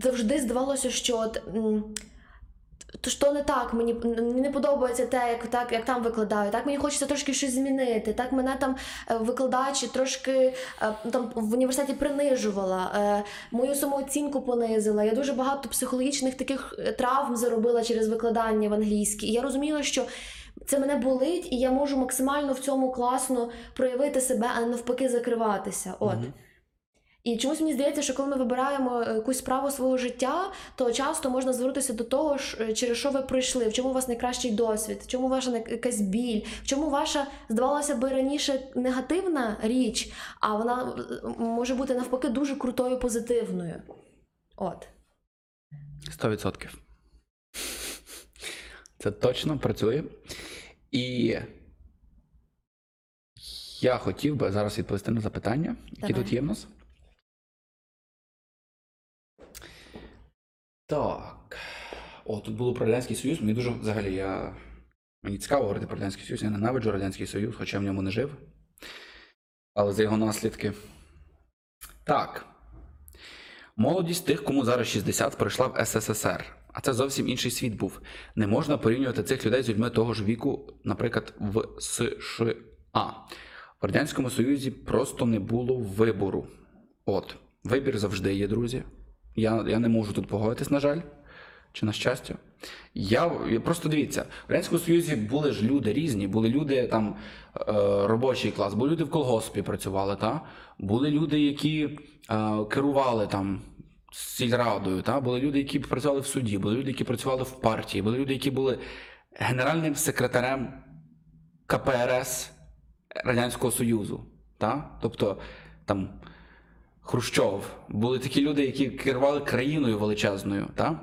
завжди здавалося, що от, то що не так, мені не подобається те, як, так, як там викладаю, так мені хочеться трошки щось змінити, так мене там викладач трошки там, в університеті принижувала, мою самооцінку понизила, я дуже багато психологічних таких травм заробила через викладання в англійській, і я розуміла, що це мене болить, і я можу максимально в цьому класно проявити себе, а не навпаки закриватися, от. Mm-hmm. І чомусь мені здається, що коли ми вибираємо якусь справу свого життя, то часто можна звернутися до того, через що ви пройшли, в чому у вас найкращий досвід, в чому ваша якась біль, в чому ваша, здавалося би, раніше негативна річ, а вона може бути навпаки дуже крутою, позитивною. От. Сто відсотків. Це точно працює. І Я хотів би зараз відповісти на запитання, які Давай. Тут є в нас. Так. О, тут було про Радянський Союз. Мені дуже, взагалі, я... Мені цікаво говорити про Радянський Союз. Я ненавиджу Радянський Союз, хоча в ньому не жив. Але за його наслідки. Так. Молодість тих, кому зараз шістдесят, прийшла в ес ес ес ер. А це зовсім інший світ був. Не можна порівнювати цих людей з людьми того ж віку, наприклад, в США. В Радянському Союзі просто не було вибору. От. Вибір завжди є, друзі. Я, я не можу тут погодитись, на жаль. Чи на щастя. Я, я просто дивіться, в Радянському Союзі були ж люди різні, були люди там е, робочий клас, були люди в колгоспі працювали, та? Були люди, які е, керували там сільрадою, та? Були люди, які працювали в суді, були люди, які працювали в партії, були люди, які були генеральним секретарем ка пе ер ес Радянського Союзу, та? Тобто там Хрущов, були такі люди, які керували країною величезною, та?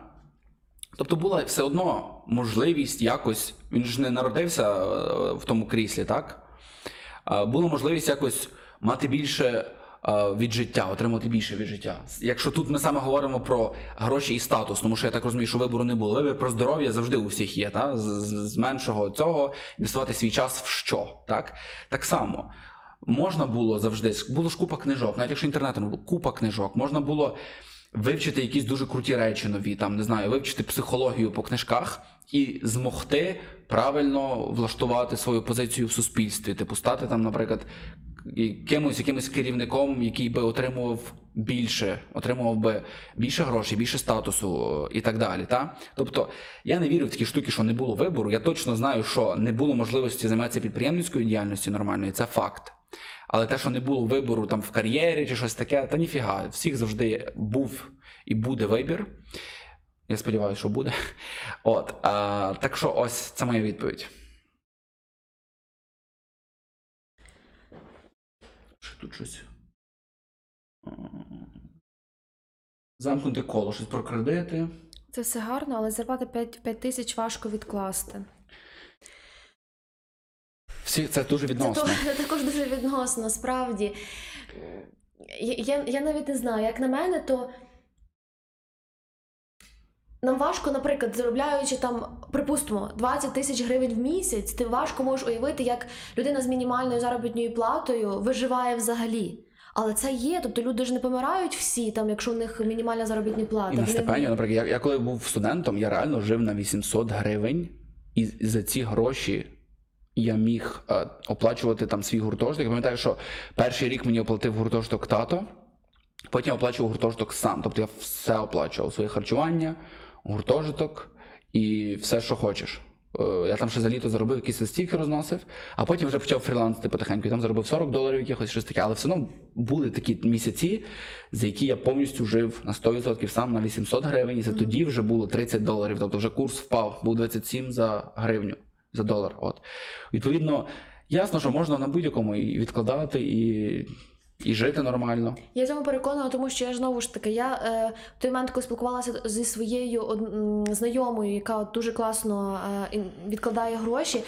Тобто була все одно можливість якось, він ж не народився в тому кріслі, так? Була можливість якось мати більше від життя, отримати більше від життя. Якщо тут ми саме говоримо про гроші і статус, тому що я так розумію, що вибору не було. Вибір про здоров'я завжди у всіх є, так? З меншого цього інвестувати свій час в що, так? Так само. Можна було завжди, було ж купа книжок, навіть якщо інтернету не було, купа книжок, можна було вивчити якісь дуже круті речі нові, там, не знаю, вивчити психологію по книжках і змогти правильно влаштувати свою позицію в суспільстві, типу стати там, наприклад, якимось, якимось керівником, який би отримував більше, отримував би більше грошей, більше статусу і так далі, та? Тобто, я не вірю в такі штуки, що не було вибору, я точно знаю, що не було можливості займатися підприємницькою діяльністю нормальною, це факт. Але те, що не було вибору там в кар'єрі чи щось таке, та ніфіга, всіх завжди був і буде вибір. Я сподіваюся, що буде. От, а, так що ось це моя відповідь. Що тут щось? Замкнути коло, щось про кредити. Це все гарно, але зарплата п'ять тисяч важко відкласти. Всі, це дуже відносно. Це також дуже відносно, справді. Я, я, я навіть не знаю, як на мене, то нам важко, наприклад, заробляючи там, припустимо, двадцять тисяч гривень в місяць, ти важко можеш уявити, як людина з мінімальною заробітною платою виживає взагалі. Але це є, тобто люди ж не помирають всі, там, якщо у них мінімальна заробітна плата. І на стипендію, наприклад, я, я коли був студентом, я реально жив на вісімсот гривень, і за ці гроші я міг е, оплачувати там свій гуртожиток. Я пам'ятаю, що перший рік мені оплатив гуртожиток тато, потім оплачував гуртожиток сам. Тобто я все оплачував, своє харчування, гуртожиток і все, що хочеш. Е, я там ще за літо заробив, якісь листівки розносив, а потім вже почав фрілансити потихеньку. Я там заробив сорок доларів якихось, щось таке. Але все одно були такі місяці, за які я повністю жив на сто відсотків сам на вісімсот гривень, і це тоді вже було тридцять доларів. Тобто вже курс впав, був двадцять сім за гривню. За долар. От. Відповідно, ясно, що можна на будь-якому і відкладати, і, і жити нормально. Я цьому переконана, тому що я знову ж таки, я е, в той момент, коли спілкувалася зі своєю од... знайомою, яка от дуже класно е, відкладає гроші,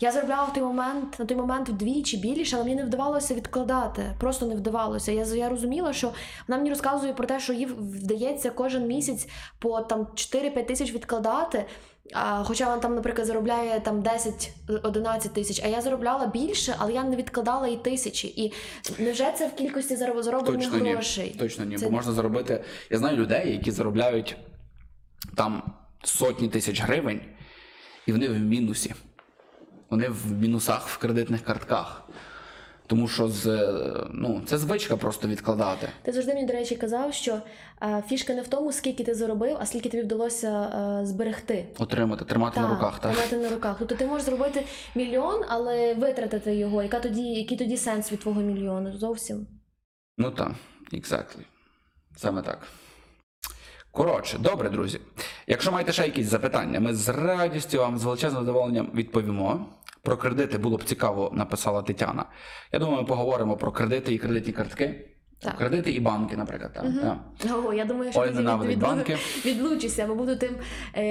я заробляла в той момент, на той момент вдвічі більше, але мені не вдавалося відкладати, просто не вдавалося. Я, я розуміла, що вона мені розказує про те, що їй вдається кожен місяць по там чотири-п'ять тисяч відкладати, а, хоча вона там, наприклад, заробляє там десять-одинадцять тисяч, а я заробляла більше, але я не відкладала і тисячі. І невже це в кількості зароблених грошей? Точно ні, це... бо можна заробити, я знаю людей, які заробляють там сотні тисяч гривень, і вони в мінусі. Вони в мінусах в кредитних картках. Тому що з, ну, це звичка просто відкладати. Ти завжди мені, до речі, казав, що е, фішка не в тому, скільки ти заробив, а скільки тобі вдалося е, зберегти. Отримати, тримати так, на руках. Так, тримати на руках. Тобто ти можеш зробити мільйон, але витратити його. Яка тоді, який тоді сенс від твого мільйону? Зовсім? Ну так, exactly. Саме так. Коротше, добре, друзі. Якщо маєте ще якісь запитання, ми з радістю вам, з величезним задоволенням відповімо. Про кредити було б цікаво, написала Тетяна. Я думаю, ми поговоримо про кредити і кредитні картки. Так. Кредити і банки, наприклад. Так, угу. так. О, я думаю, що ти від, банки. відлучишся, бо буду тим е,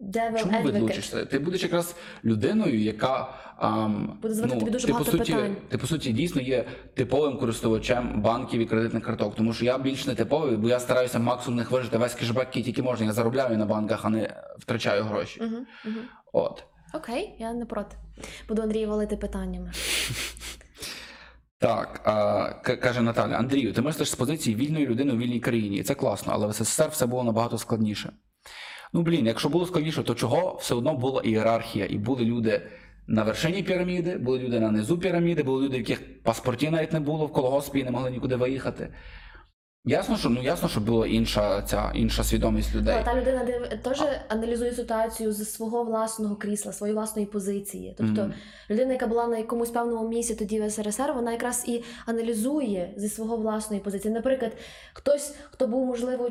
devil Чому advocate. Відлучишся? Ти будеш якраз людиною, яка ам, буде звати ну, тобі дуже ти, багато по суті, питань. Ти, по суті, дійсно є типовим користувачем банків і кредитних карток. Тому що я більш не типовий, бо я стараюся максимум не хвижити весь кешбек, який тільки можна. Я заробляю на банках, а не втрачаю гроші. Угу. Угу. От. Окей, я не проти. Буду Андрію валити питаннями. Так, а, каже Наталя, Андрію, ти мислиш з позиції вільної людини у вільній країні, і це класно, але в СССР все було набагато складніше. Ну, блін, якщо було складніше, то чого? Все одно була ієрархія, і були люди на вершині піраміди, були люди на низу піраміди, були люди, в яких паспортів навіть не було, в колгоспі і не могли нікуди виїхати. Ясно, що ну ясно, що була інша ця інша свідомість людей. А та людина див... теж а... аналізує ситуацію з свого власного крісла, своєї власної позиції. Тобто mm-hmm. людина, яка була на якомусь певному місці тоді в СРСР, вона якраз і аналізує зі свого власної позиції. Наприклад, хтось, хто був, можливо,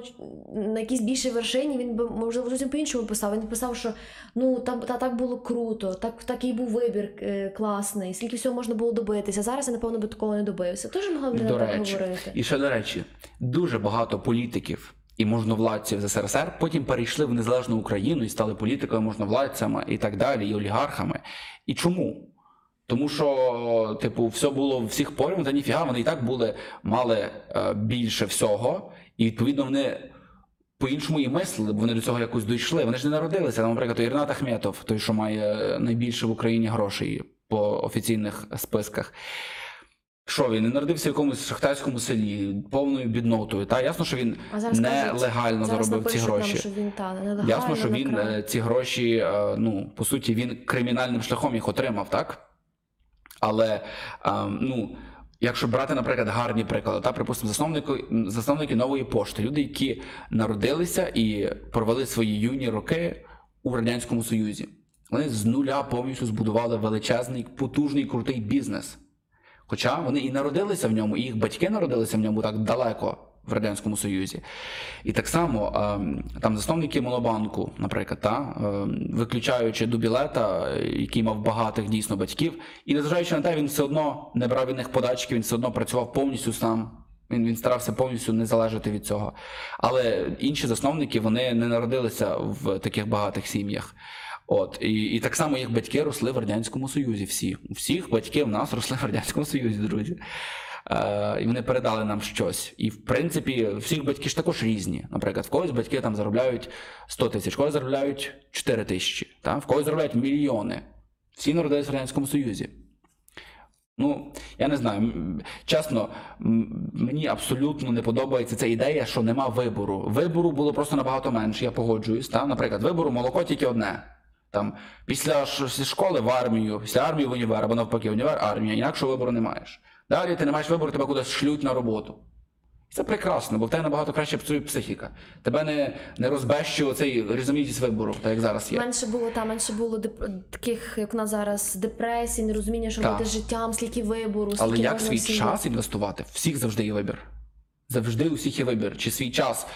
на якійсь більшій вершині, він би можливо зовсім по-іншому писав. Він писав, що ну там та так було круто, так такий був вибір е- класний, скільки всього можна було добитися. Зараз я напевно би такого не добився. Тож могла б людина так говорити. І ще до речі. Дуже багато політиків і можновладців з СРСР потім перейшли в незалежну Україну і стали політиками, можновладцями і так далі, і олігархами. І чому? Тому що, типу, все було всіх порівняно, та ніфіга, вони і так були, мали е, більше всього, і відповідно вони по-іншому і мислили, бо вони до цього якось дійшли. Вони ж не народилися. Там, наприклад, Ірнат Ахметов, той, що має найбільше в Україні грошей по офіційних списках. Що він не народився в якомусь шахтарському селі, повною біднотою, та ясно, що він нелегально заробив ці гроші. Ясно, що він ці гроші, ну, по суті, він кримінальним шляхом їх отримав, так? Але, ну, якщо брати, наприклад, гарні приклади, та, припустимо, засновники, засновники Нової пошти, люди, які народилися і провели свої юні роки у Радянському Союзі. Вони з нуля повністю збудували величезний, потужний, крутий бізнес. Хоча вони і народилися в ньому, і їх батьки народилися в ньому так далеко в Радянському Союзі. І так само там засновники Монобанку, наприклад, та, виключаючи Дубілета, який мав багатих дійсно батьків, і незважаючи на те, він все одно не брав від них подачки, він все одно працював повністю сам, він, він старався повністю не залежати від цього. Але інші засновники, вони не народилися в таких багатих сім'ях. От, і, і так само їх батьки росли в Радянському Союзі всі. У всіх батьки в нас росли в Радянському Союзі, друзі. Е, і вони передали нам щось. І, в принципі, всіх батьки ж також різні. Наприклад, в когось батьки там заробляють сто тисяч, в когось заробляють чотири тисячі, та? В когось заробляють мільйони. Всі народились в Радянському Союзі. Ну, я не знаю, чесно, мені абсолютно не подобається ця ідея, що нема вибору. Вибору було просто набагато менше, я погоджуюсь. Та? Наприклад, вибору молоко тільки одне. Там, після школи в армію, після армії в універ, або навпаки, універ, армія, інакше вибору не маєш. Далі ти не маєш вибору, тебе кудись шлють на роботу. І це прекрасно, бо в тебе набагато краще працює психіка. Тебе не, не розбещує цей різноманітність вибору, так як зараз є. Менше було, та, менше було деп... таких, як у нас зараз, депресій, нерозуміння, що буде життям, скільки вибору, скільки. Але як свій всім... час інвестувати? Всіх завжди є вибір. Завжди у всіх є вибір. Чи свій час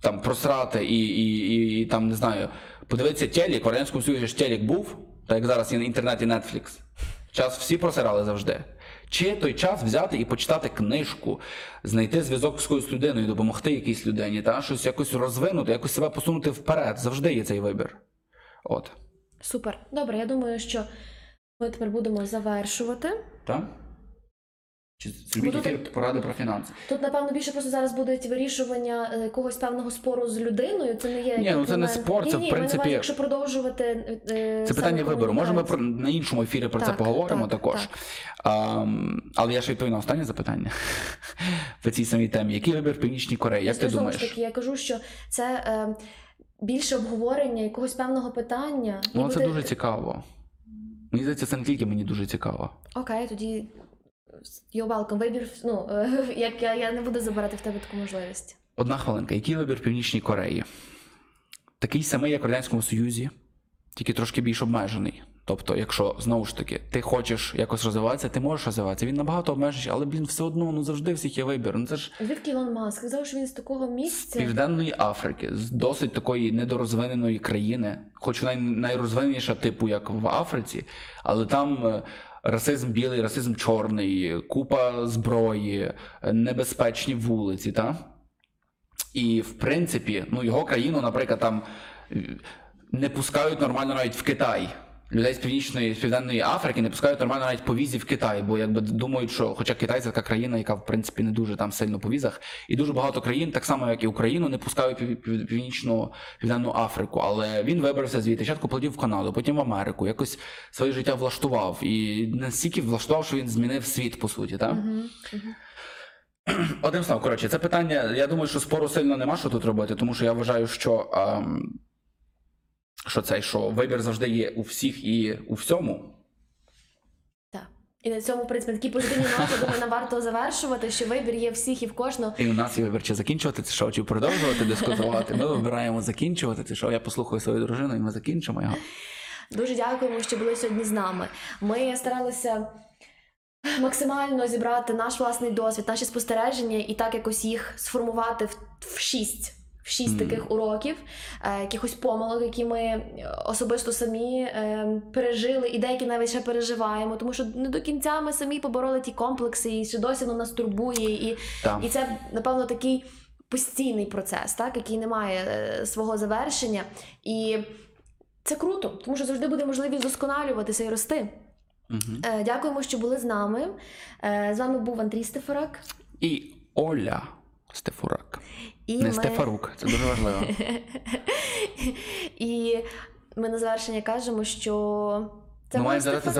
там просрати і, і, і, і там, не знаю, подивитися телек, в Радянському Союзі ж телек був, так як зараз є інтернет і Netflix. Час всі просирали завжди. Чи той час взяти і почитати книжку, знайти зв'язок з якоюсь людиною, допомогти якійсь людині, та щось якось розвинути, якось себе посунути вперед. Завжди є цей вибір. От. Супер. Добре, я думаю, що ми тепер будемо завершувати. Так. Чи зробіть ефір тут, поради про фінанси? Тут, напевно, більше просто зараз будуть вирішування якогось певного спору з людиною. Це не є... Ні, ну це не спор, це ні, в принципі... Ні, якщо продовжувати... Е, це питання вибору. Може ми про, на іншому ефірі про так, це поговоримо так, також. Так. А, але я ще відповім на останнє запитання по цій самій темі. Який вибір в Північній Кореї? Як ти думаєш? Таки, я кажу, що це е, більше обговорення якогось певного питання. Ну, це буде... дуже цікаво. Мені здається, це не тільки мені дуже цікаво. Окей, тоді... You're welcome. Вибір, ну, як я, я не буду забирати в тебе таку можливість. Одна хвилинка. Який вибір в Північній Кореї? Такий самий, як в Радянському Союзі, тільки трошки більш обмежений. Тобто, якщо, знову ж таки, ти хочеш якось розвиватися, ти можеш розвиватися. Він набагато обмежений, але, блін, все одно, ну, завжди всіх є вибір. Ну, це ж... Звідки Ілон Маск? Казав, що він з такого місця? З Південної Африки, з досить такої недорозвиненої країни, хоч най... найрозвиненіша типу, як в Африці, але там... расизм білий, расизм чорний, купа зброї, небезпечні вулиці, та? І, в принципі, ну, його країну, наприклад, там не пускають нормально навіть в Китай. Людей з Північної, з Південної Африки не пускають нормально навіть по візі в Китай, бо якби думають, що, хоча Китай це така країна, яка, в принципі, не дуже там сильно по візах, і дуже багато країн, так само, як і Україну, не пускають Північну, Південну Африку, але він вибрався звідти, спочатку плодів в Канаду, потім в Америку, якось своє життя влаштував, і настільки влаштував, що він змінив світ, по суті, так? Uh-huh. Uh-huh. Одним словом, коротше, це питання, я думаю, що спору сильно нема, що тут робити, тому що я вважаю, що, а, що цей, що вибір завжди є у всіх і у всьому. Так. І на цьому, в принципі, такі позитивні ноти, думаю, нам варто завершувати, що вибір є всіх і в кожного. І у нас є вибір, чи закінчувати це шоу, чи продовжувати дискутувати. Ми вибираємо закінчувати це шоу, я послухаю свою дружину і ми закінчимо його. Дуже дякуємо, що були сьогодні з нами. Ми старалися максимально зібрати наш власний досвід, наші спостереження і так якось їх сформувати в, в шість, в шість mm. таких уроків, е, якихось помилок, які ми особисто самі е, пережили і деякі навіть ще переживаємо, тому що не до кінця ми самі побороли ті комплекси і ще досі воно нас турбує і, і це, напевно, такий постійний процес, так, який не має е, свого завершення і це круто, тому що завжди буде можливість досконалюватися і рости. Угу. Дякуємо, що були з нами. З вами був Андрій Стефурак. І Оля Стефурак. І Не ми... Стефарук, це дуже важливо. І ми на завершення кажемо, що... Це ми маємо задати запитання.